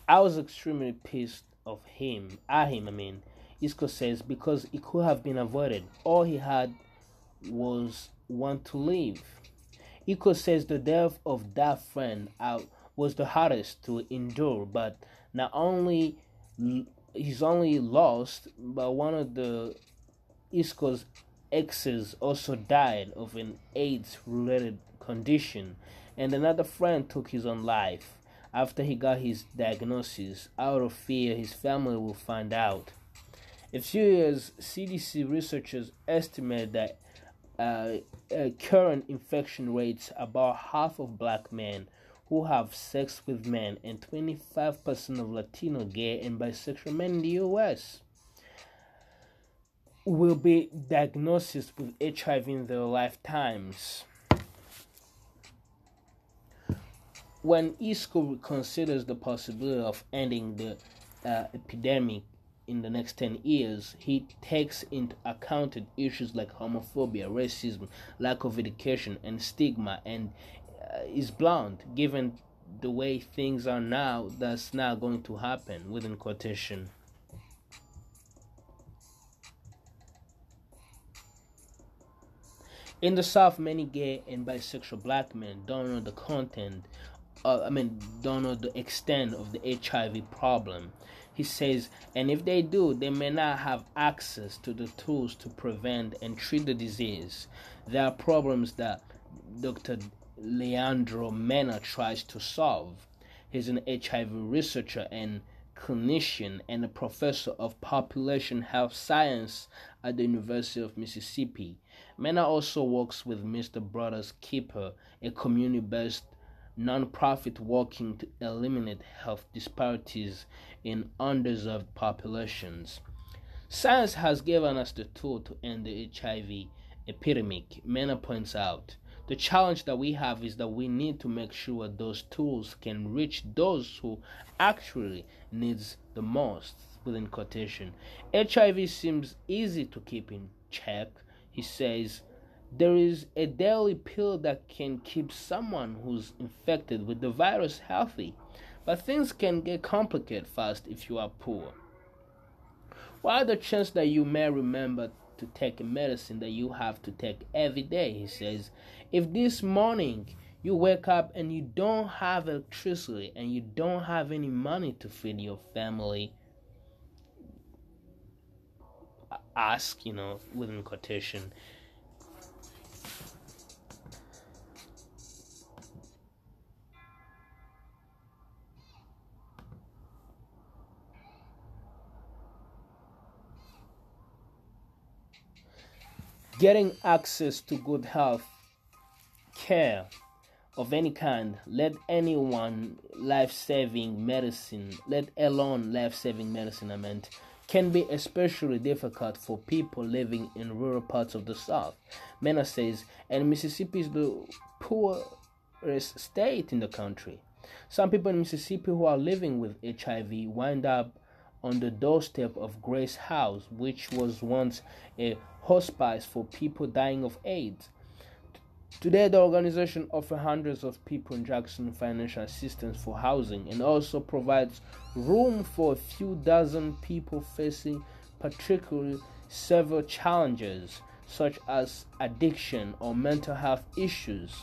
I was extremely pissed at him, Isco says, because it could have been avoided. All he had was want to live. Isco says the death of that friend was the hardest to endure, but not only his only lost, but one of the Isco's exes also died of an AIDS-related condition, and another friend took his own life after he got his diagnosis, out of fear his family will find out. A few years, CDC researchers estimate that current infection rates about half of black men who have sex with men and 25% of Latino, gay, and bisexual men in the U.S. will be diagnosed with HIV in their lifetimes. When Isco considers the possibility of ending the epidemic in the next 10 years, he takes into account issues like homophobia, racism, lack of education, and stigma, and is blunt. Given the way things are now, that's not going to happen, within quotation. In the South, many gay and bisexual black men don't know the content don't know the extent of the HIV problem, he says, and if they do, they may not have access to the tools to prevent and treat the disease. There are problems that Dr. Leandro Mena tries to solve. He's an HIV researcher and clinician and a professor of population health science at the University of Mississippi. Mena also works with Mr. Brothers Keeper, a community-based nonprofit working to eliminate health disparities in underserved populations. Science has given us the tool to end the HIV epidemic, Mena points out. The challenge that we have is that we need to make sure those tools can reach those who actually needs the most, within quotation. HIV seems easy to keep in check, he says. There is a daily pill that can keep someone who's infected with the virus healthy, but things can get complicated fast if you are poor. While the chance that you may remember to take a medicine that you have to take every day, he says, if this morning you wake up and you don't have electricity and you don't have any money to feed your family, ask, within quotation. Getting access to good health care of any kind, let alone life-saving medicine, can be especially difficult for people living in rural parts of the South, Mena says, and Mississippi is the poorest state in the country. Some people in Mississippi who are living with HIV wind up on the doorstep of Grace House, which was once a hospice for people dying of AIDS. Today, the organization offers hundreds of people in Jackson financial assistance for housing and also provides room for a few dozen people facing particularly severe challenges, such as addiction or mental health issues.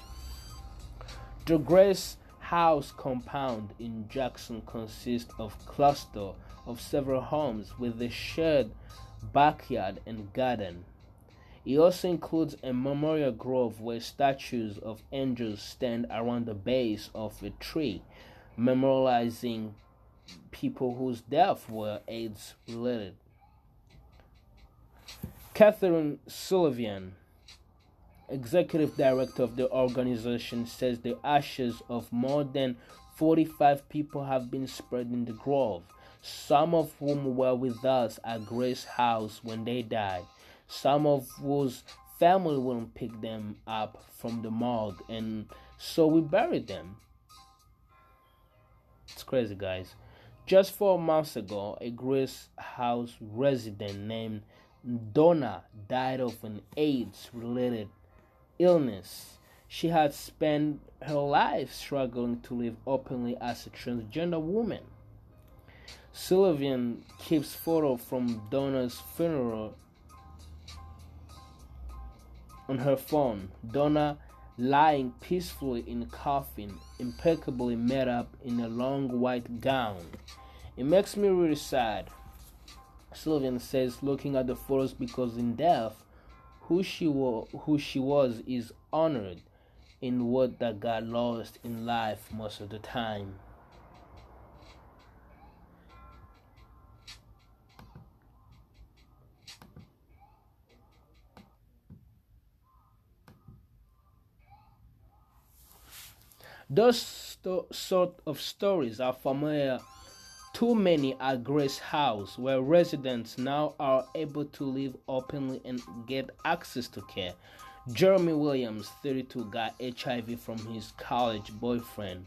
The Grace House compound in Jackson consists of a cluster of several homes with a shared backyard and garden. It also includes a memorial grove where statues of angels stand around the base of a tree, memorializing people whose deaths were AIDS-related. Catherine Sullivan, executive director of the organization, says the ashes of more than 45 people have been spread in the grove, some of whom were with us at Grace House when they died, some of whose family wouldn't pick them up from the morgue, and so we buried them. It's crazy, guys. Just 4 months ago, a Grace House resident named Donna died of an AIDS-related illness. She had spent her life struggling to live openly as a transgender woman. Sylvian keeps photos from Donna's funeral on her phone. Donna lying peacefully in a coffin, impeccably made up in a long white gown. It makes me really sad, Sylvian says, looking at the photos, because in death, who she was is honored in what that got lost in life most of the time. Those sort of stories are familiar to many at Grace House, where residents now are able to live openly and get access to care. Jeremy Williams, 32, got HIV from his college boyfriend.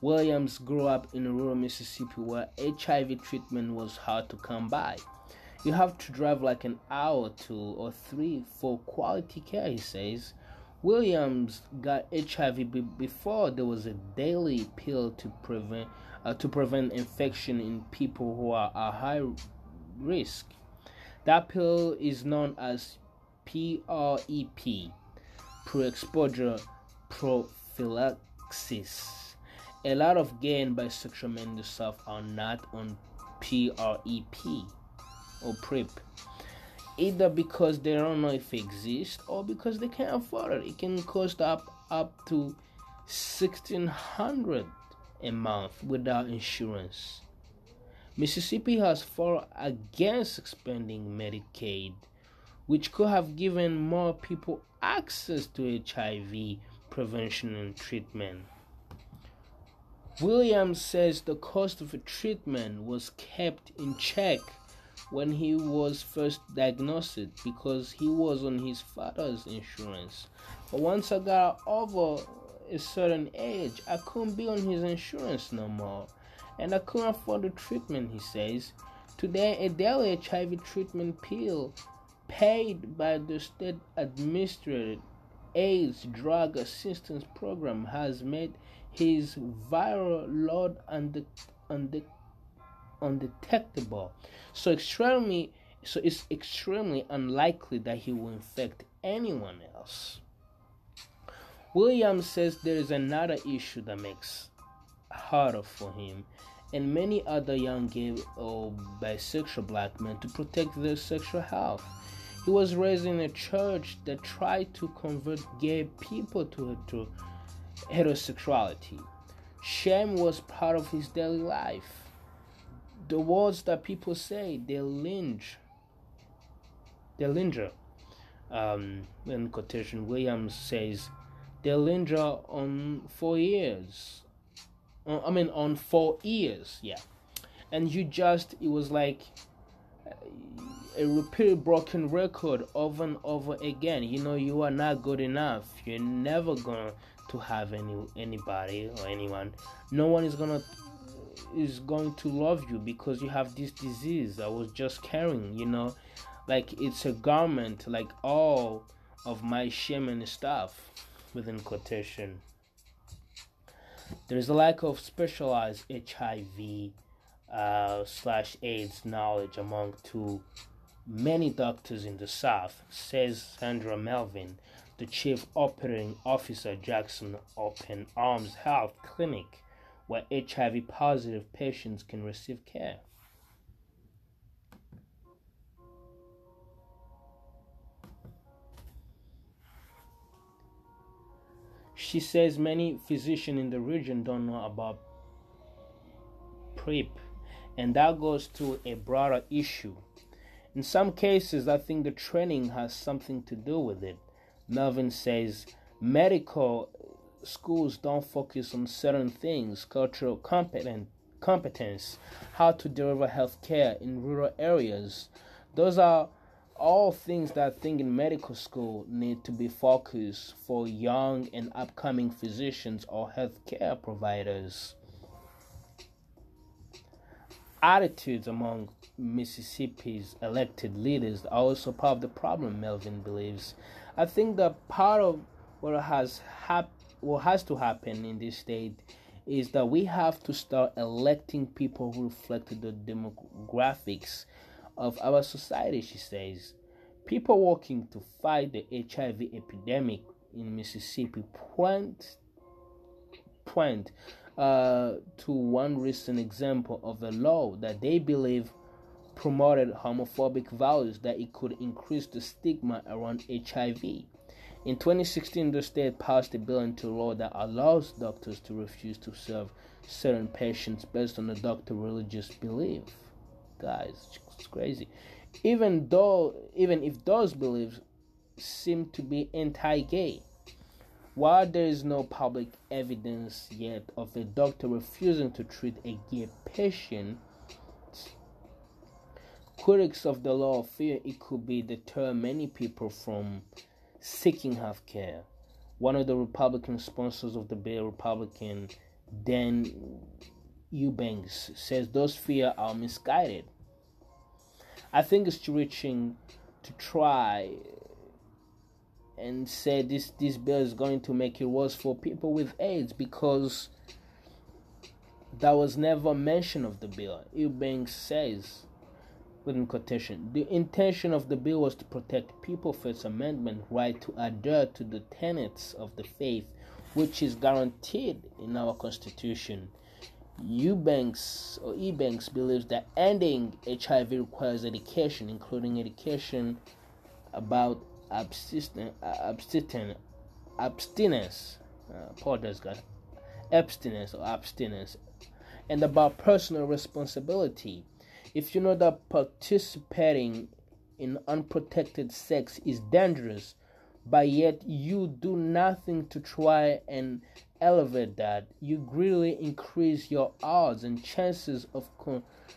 Williams grew up in rural Mississippi where HIV treatment was hard to come by. You have to drive like an hour, 2 or 3 for quality care, he says. Williams got HIV before there was a daily pill to prevent infection in people who are at high risk. That pill is known as PrEP, pre-exposure prophylaxis. A lot of gay and bisexual men in the South are not on PrEP or PrEP, either because they don't know if it exists or because they can't afford it. It can cost up to $1,600 a month without insurance. Mississippi has fought against expanding Medicaid, which could have given more people access to HIV prevention and treatment. Williams says the cost of a treatment was kept in check when he was first diagnosed because he was on his father's insurance. But once I got over a certain age, I couldn't be on his insurance no more, and I couldn't afford the treatment, he says. Today, a daily HIV treatment pill paid by the state-administered AIDS Drug Assistance Program has made his viral load undetectable, so it's extremely unlikely that he will infect anyone else. Williams says there is another issue that makes it harder for him and many other young gay or bisexual black men to protect their sexual health. He was raised in a church that tried to convert gay people to heterosexuality. Shame was part of his daily life. The words that people say, they linger. In quotation, Williams says, they linger on 4 years. On 4 years, yeah. And it was like a repeated broken record over and over again. You know, you are not good enough. You're never going to have anybody or anyone. No one is going to love you because you have this disease I was just carrying, you know. Like, it's a garment, like all of my shame and stuff, within quotation. There is a lack of specialized HIV / AIDS knowledge among too many doctors in the South, says Sandra Melvin, the chief operating officer at Jackson Open Arms Health Clinic, where HIV-positive patients can receive care. She says many physicians in the region don't know about PrEP, and that goes to a broader issue. In some cases, I think the training has something to do with it. Melvin says medical schools don't focus on certain things, cultural competence, how to deliver health care in rural areas. Those are all things that I think in medical school need to be focused for young and upcoming physicians or healthcare providers. Attitudes among Mississippi's elected leaders are also part of the problem, Melvin believes. I think that part of what has to happen in this state is that we have to start electing people who reflect the demographics of our society, she says. People working to fight the HIV epidemic in Mississippi point to one recent example of a law that they believe promoted homophobic values, that it could increase the stigma around HIV. In 2016, the state passed a bill into law that allows doctors to refuse to serve certain patients based on the doctor's religious belief. Guys, it's crazy. Even if those beliefs seem to be anti-gay. While there is no public evidence yet of a doctor refusing to treat a gay patient, critics of the law fear it could deter many people from seeking health care. One of the Republican sponsors of the bill, Republican Dan Eubanks, says those fears are misguided. I think it's reaching to try and say this bill is going to make it worse for people with AIDS, because that was never mention of the bill. Eubanks says, within quotation, the intention of the bill was to protect people's First Amendment right to adhere to the tenets of the faith, which is guaranteed in our Constitution. Eubanks believes that ending HIV requires education, including education about abstinence pardon guys, abstinence or abstinence, and about personal responsibility. If you know that participating in unprotected sex is dangerous, but yet you do nothing to try and elevate that, you greatly increase your odds and chances of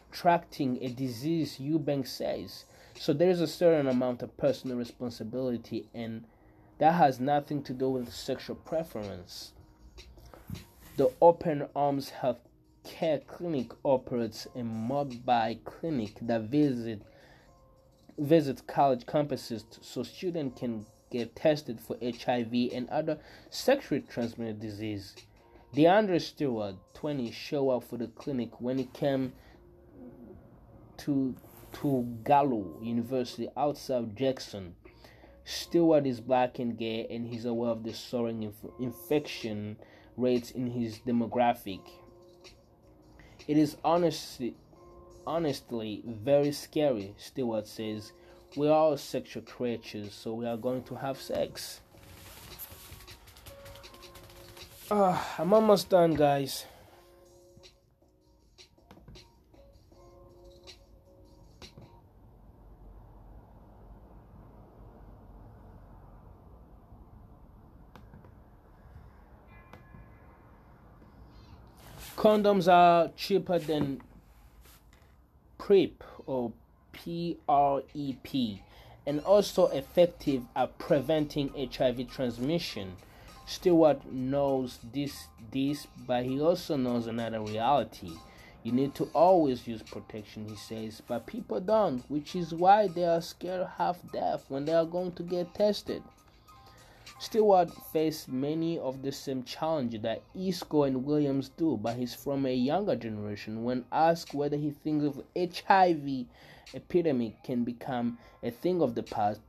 contracting a disease, Eubanks says. So there is a certain amount of personal responsibility, and that has nothing to do with sexual preference. The Open Arms Health Care Clinic operates a mobile clinic that visits college campuses so students can get tested for HIV and other sexually transmitted disease. DeAndre Stewart, 20, showed up for the clinic when he came to Gallo University outside Jackson. Stewart is black and gay, and he's aware of the soaring infection rates in his demographic. It is honestly very scary, Stewart says. We are all sexual creatures, so we are going to have sex. I'm almost done, guys. Condoms are cheaper than PrEP or PrEP, and also effective at preventing HIV transmission. Stewart knows this, but he also knows another reality. You need to always use protection, he says, but people don't, which is why they are scared half deaf when they are going to get tested. Stewart faced many of the same challenges that Isco and Williams do, but he's from a younger generation. When asked whether he thinks of HIV epidemic can become a thing of the past,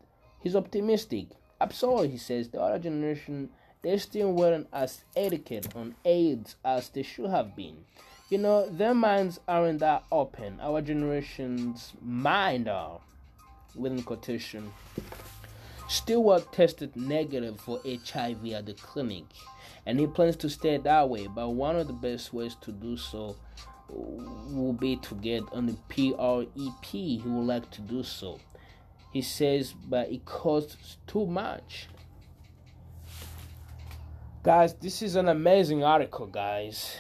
he's optimistic. Absolutely, he says, the older generation, they still weren't as educated on AIDS as they should have been. You know, their minds aren't that open. Our generation's mind are, within quotation. Stewart tested negative for HIV at the clinic, and he plans to stay that way, but one of the best ways to do so will be to get on the PrEP. He would like to do so, he says, but it costs too much. Guys, this is an amazing article, guys.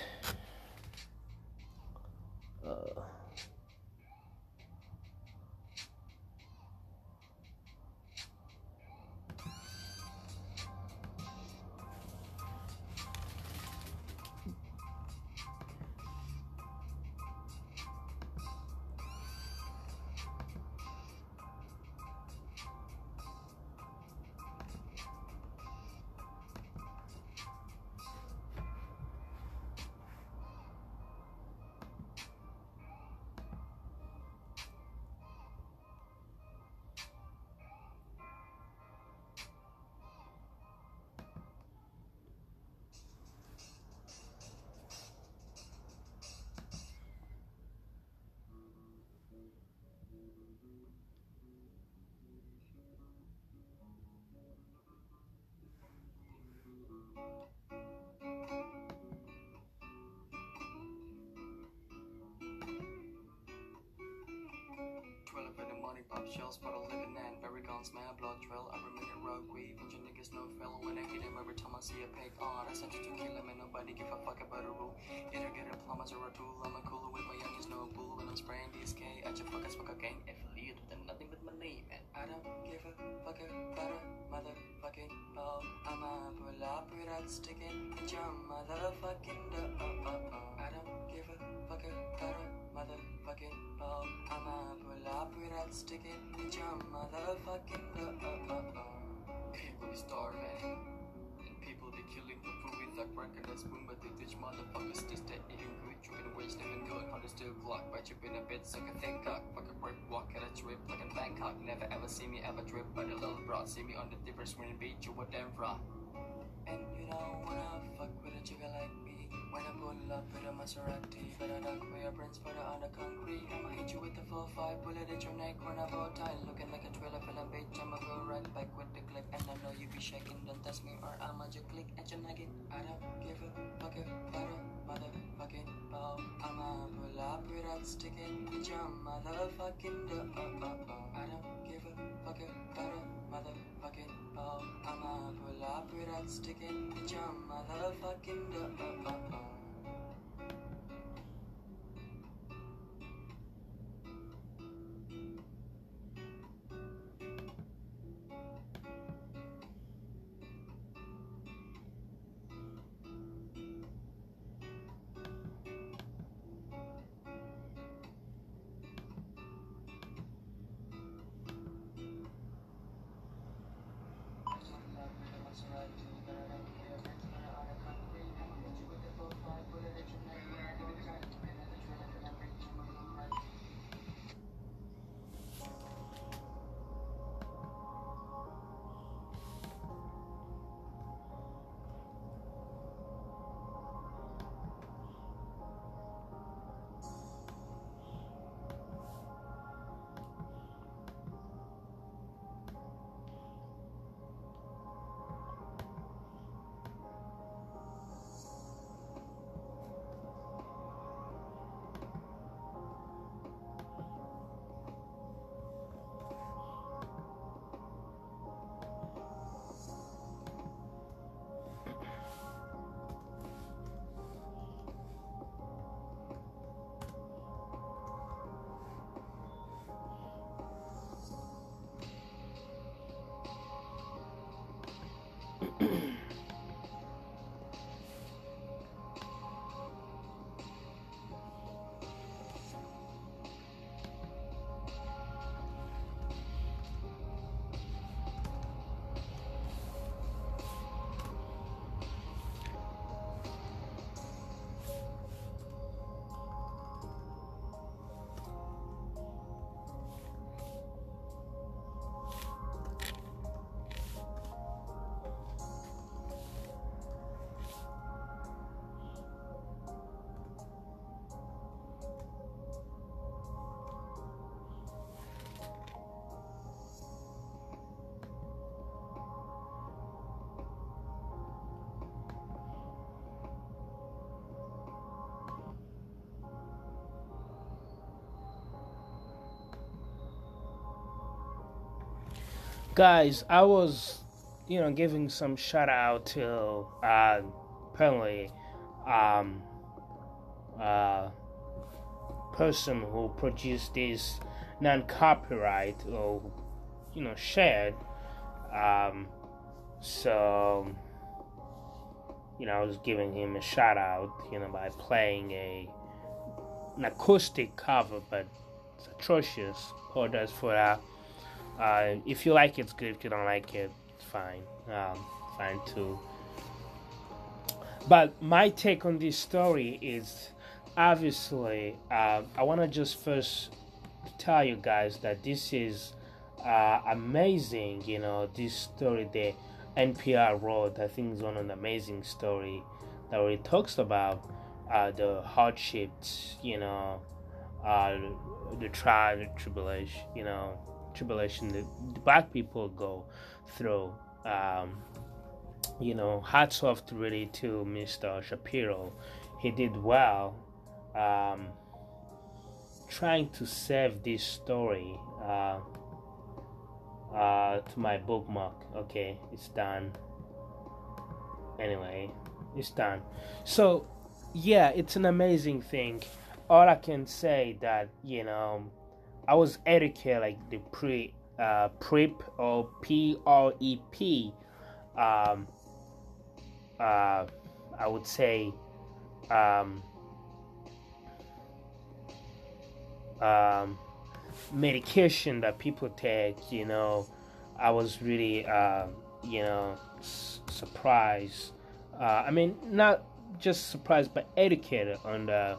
Shells for the living and very guns, man, blood drill. I remain a rogue weave, and your niggas no fellow. When I hit him every time I see a pig on, I sent you to kill him, and nobody give a fuck about a rule. Either get a plumber or a tool. I'm a cooler with my youngest, no bull, and I'm spraying DSK at your fuckers, fuck a gang. If you do them nothing but my name, and I don't give a fuck about a motherfucking ball. I'm a pull up without sticking in your motherfucking door. I don't give a fuck about a motherfucking ball. I'm a pull up without sticking in your motherfucking door. People be starving, and people be killing for food with a crack and a spoon, but they teach motherfuckers to stay eating good. You can waste them and good on the steel clock, but you've been a bit sucker thick cock. Fuck a break, walk at a trip like in Bangkok. Never ever see me ever drip, but a little broad see me on the different swing beach, you were damn raw. And you don't wanna fuck with a chicken like me. When I pull up with a Maserati, but I don't wear prints for the under concrete. I'ma hit you with the full 5 bullet at your neck when I bow tie. Looking like a trailer fella, bitch, I'ma go right back with the clip. And I know you be shaking, don't touch me or I'ma just click at your nugget. I don't give a fuck about a motherfucking ball. I'ma pull up without sticking with your motherfucking door. I don't give a fuck about a motherfucking ball. I'ma pull up without sticking with your motherfucking door. Guys, I was, giving some shout out to, apparently, person who produced this non-copyright or, shared. I was giving him a shout out, by playing an acoustic cover, but it's atrocious. Apologize for that. If you like it, it's good. If you don't like it, it's fine. Fine too. But my take on this story is, obviously, I want to just first tell you guys that this is amazing. This story that NPR wrote, I think, is an amazing story that really talks about the hardships, the trial, the tribulation, that black people go through. Hats off really to Mr. Shapiro. He did well trying to save this story to my bookmark. Okay, it's done. Anyway, it's done. So, yeah, it's an amazing thing. All I can say that, I was educated like the PREP or PREP, I would say, medication that people take. I was really, surprised. I mean, not just surprised, but educated on the,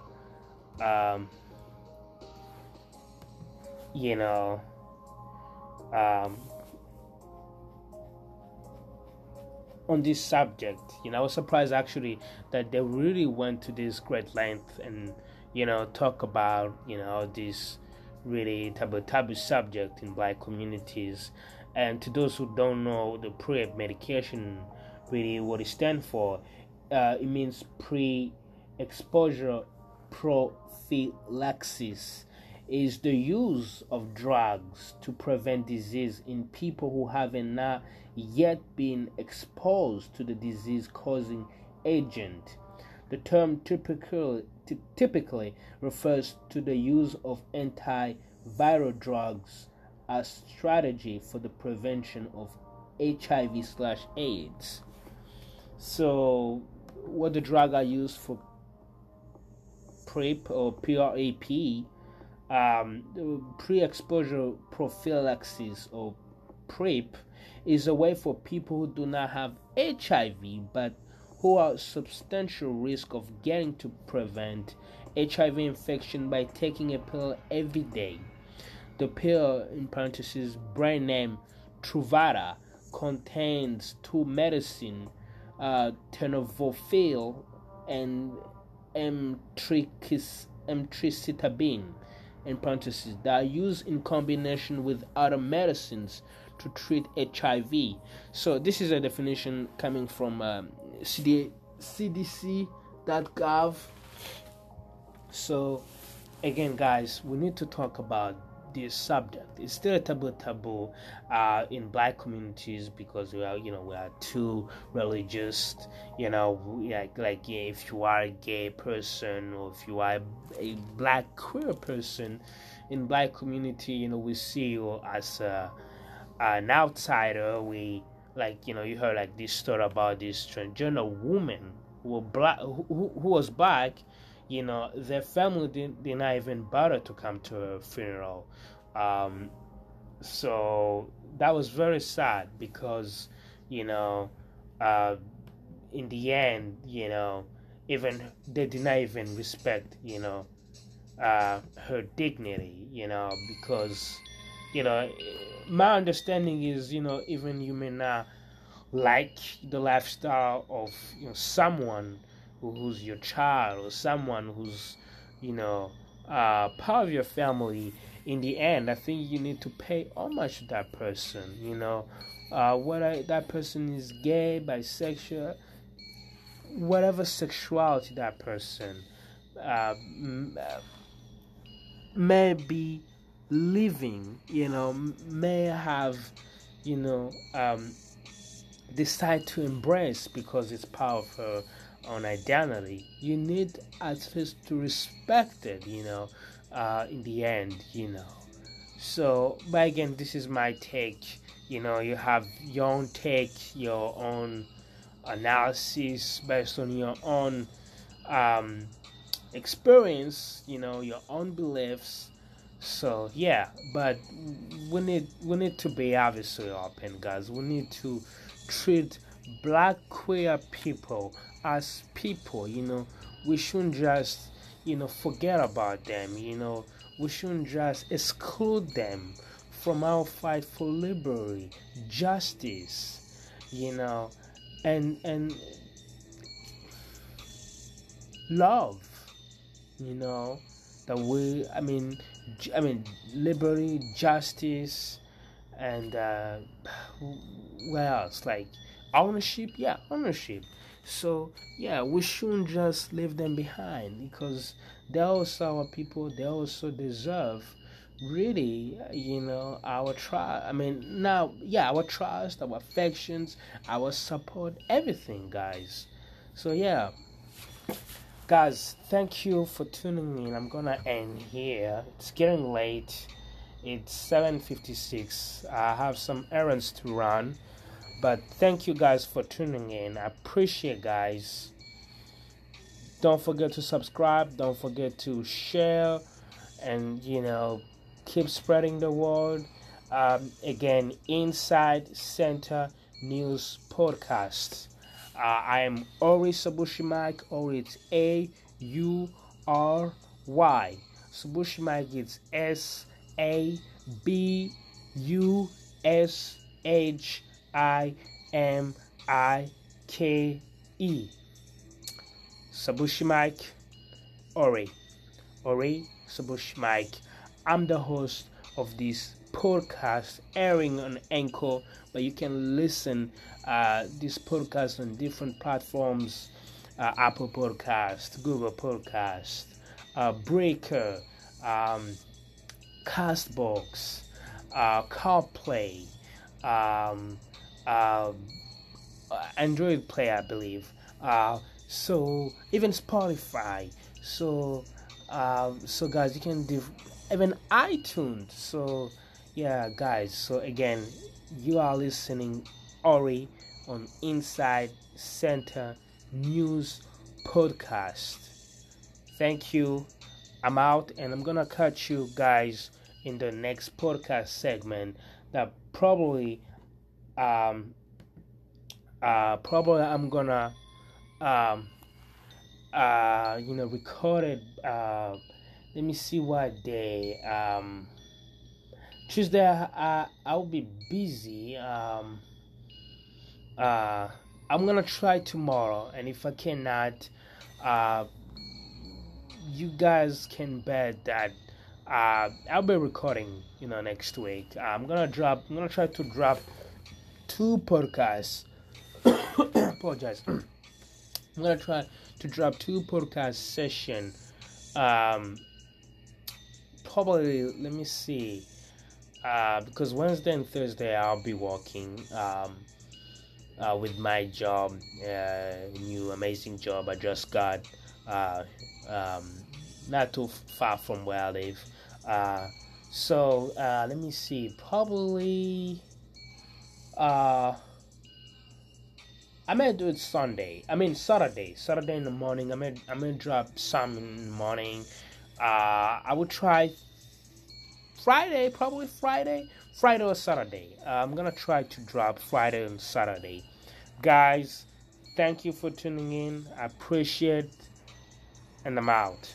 on this subject. I was surprised actually that they really went to this great length and talk about this really taboo subject in black communities. And to those who don't know, the PrEP medication, really what it stands for, it means pre-exposure prophylaxis. Is the use of drugs to prevent disease in people who have not yet been exposed to the disease-causing agent. The term typically refers to the use of antiviral drugs as strategy for the prevention of HIV/AIDS. So, what the drug are used for, PrEP or PrEP, pre-exposure prophylaxis or PrEP, is a way for people who do not have HIV but who are at substantial risk of getting to prevent HIV infection by taking a pill every day. The pill, in parentheses, brand name Truvada, contains two medicine, tenofovir and emtricitabine, in parentheses, that are used in combination with other medicines to treat HIV. So this is a definition coming from cdc.gov. So again, guys, we need to talk about this subject. It's still a taboo in black communities, because we are too religious. Like if you are a gay person or if you are a black queer person in black community, we see you as an outsider. We you heard this story about this transgender woman who was black. Their family did not even bother to come to her funeral. So that was very sad, because in the end, even they did not even respect her dignity, because my understanding is, even you may not like the lifestyle of someone who's your child or someone who's, part of your family. In the end, I think you need to pay homage to that person. Whether that person is gay, bisexual, whatever sexuality that person may be living, may have, decide to embrace, because it's part of her own identity. You need at least to respect it, in the end, So, but again, this is my take. You have your own take, your own analysis based on your own experience, your own beliefs. So yeah, but we need to be obviously open, guys. We need to treat black queer people as people. We shouldn't just forget about them. We shouldn't just exclude them from our fight for liberty, justice. And love. That we, I mean, liberty, justice, and what else? Like ownership, ownership. So yeah, we shouldn't just leave them behind, because they're also our people. They also deserve, really, our trust. Our trust, our affections, our support, everything, guys. So yeah. Guys, thank you for tuning in. I'm gonna end here. It's getting late. It's 7:56. I have some errands to run. But thank you guys for tuning in. I appreciate guys. Don't forget to subscribe. Don't forget to share. And, keep spreading the word. Again, Inside Center News Podcast. I am Ori Sabushimike. Ori, it's A-U-R-Y. Sabushimike, it's S-A-B-U-S-H-I-M-I-K-E. Sabushimike, Ori. Ori Sabushimike. I'm the host of this podcast airing on Anchor, but you can listen this podcast on different platforms, Apple Podcast, Google Podcast, Breaker, Castbox, CarPlay, Android Play, I believe. So even Spotify. So guys, you can even iTunes. So yeah, guys. So again, you are listening Ori on Inside Center News Podcast. Thank you. I'm out, and I'm gonna catch you guys in the next podcast segment that probably I'm gonna recorded let me see what day. Tuesday I'll be busy. I'm gonna try tomorrow, and if I cannot, you guys can bet that I'll be recording, next week. I'm gonna try to drop 2 podcasts. Apologize. I'm gonna try to drop 2 podcast session. Probably, let me see. Because Wednesday and Thursday I'll be working with my job, new amazing job I just got. Not too far from where I live. So let me see. Probably I may do it Sunday. I mean Saturday. Saturday in the morning. I may drop some in the morning. I would try Friday. Probably Friday. Friday or Saturday. I'm gonna try to drop Friday and Saturday. Guys, thank you for tuning in. I appreciate it. And I'm out.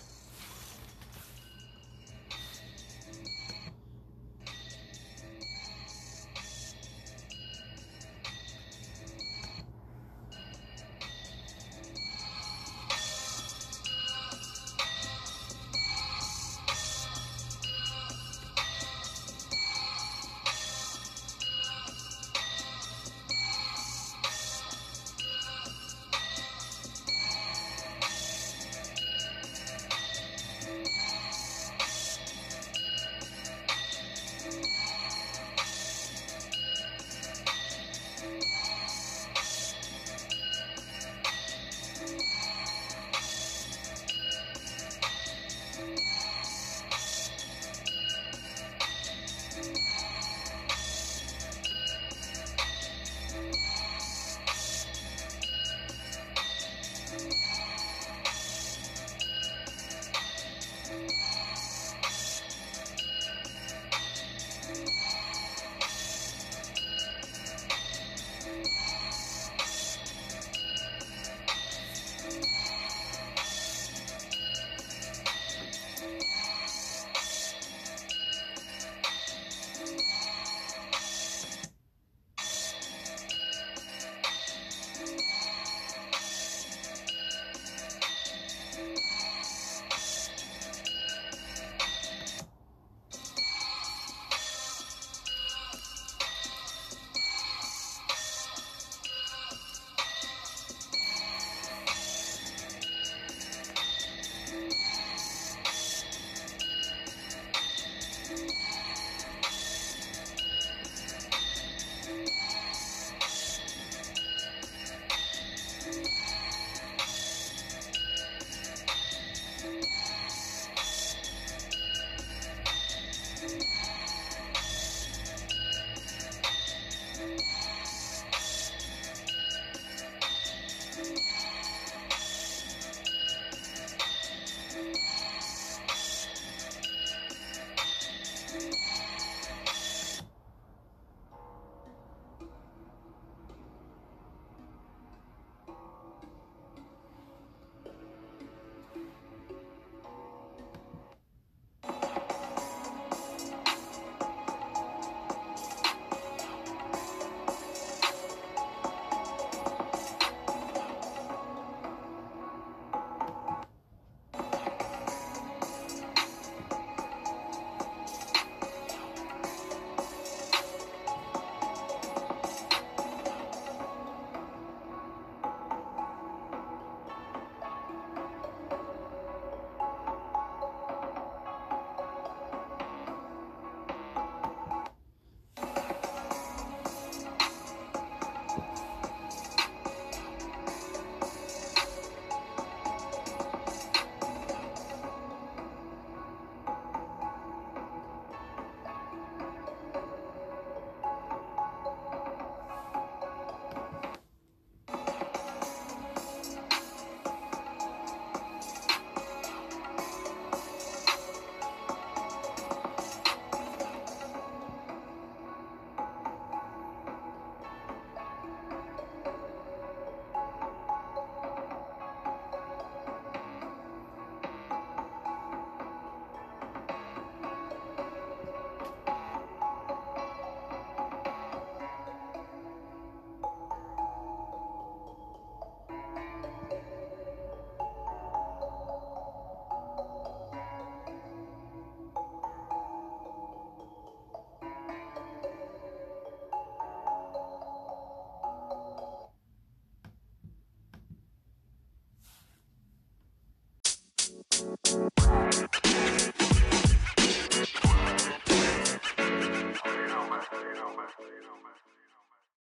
Gay da Bahia.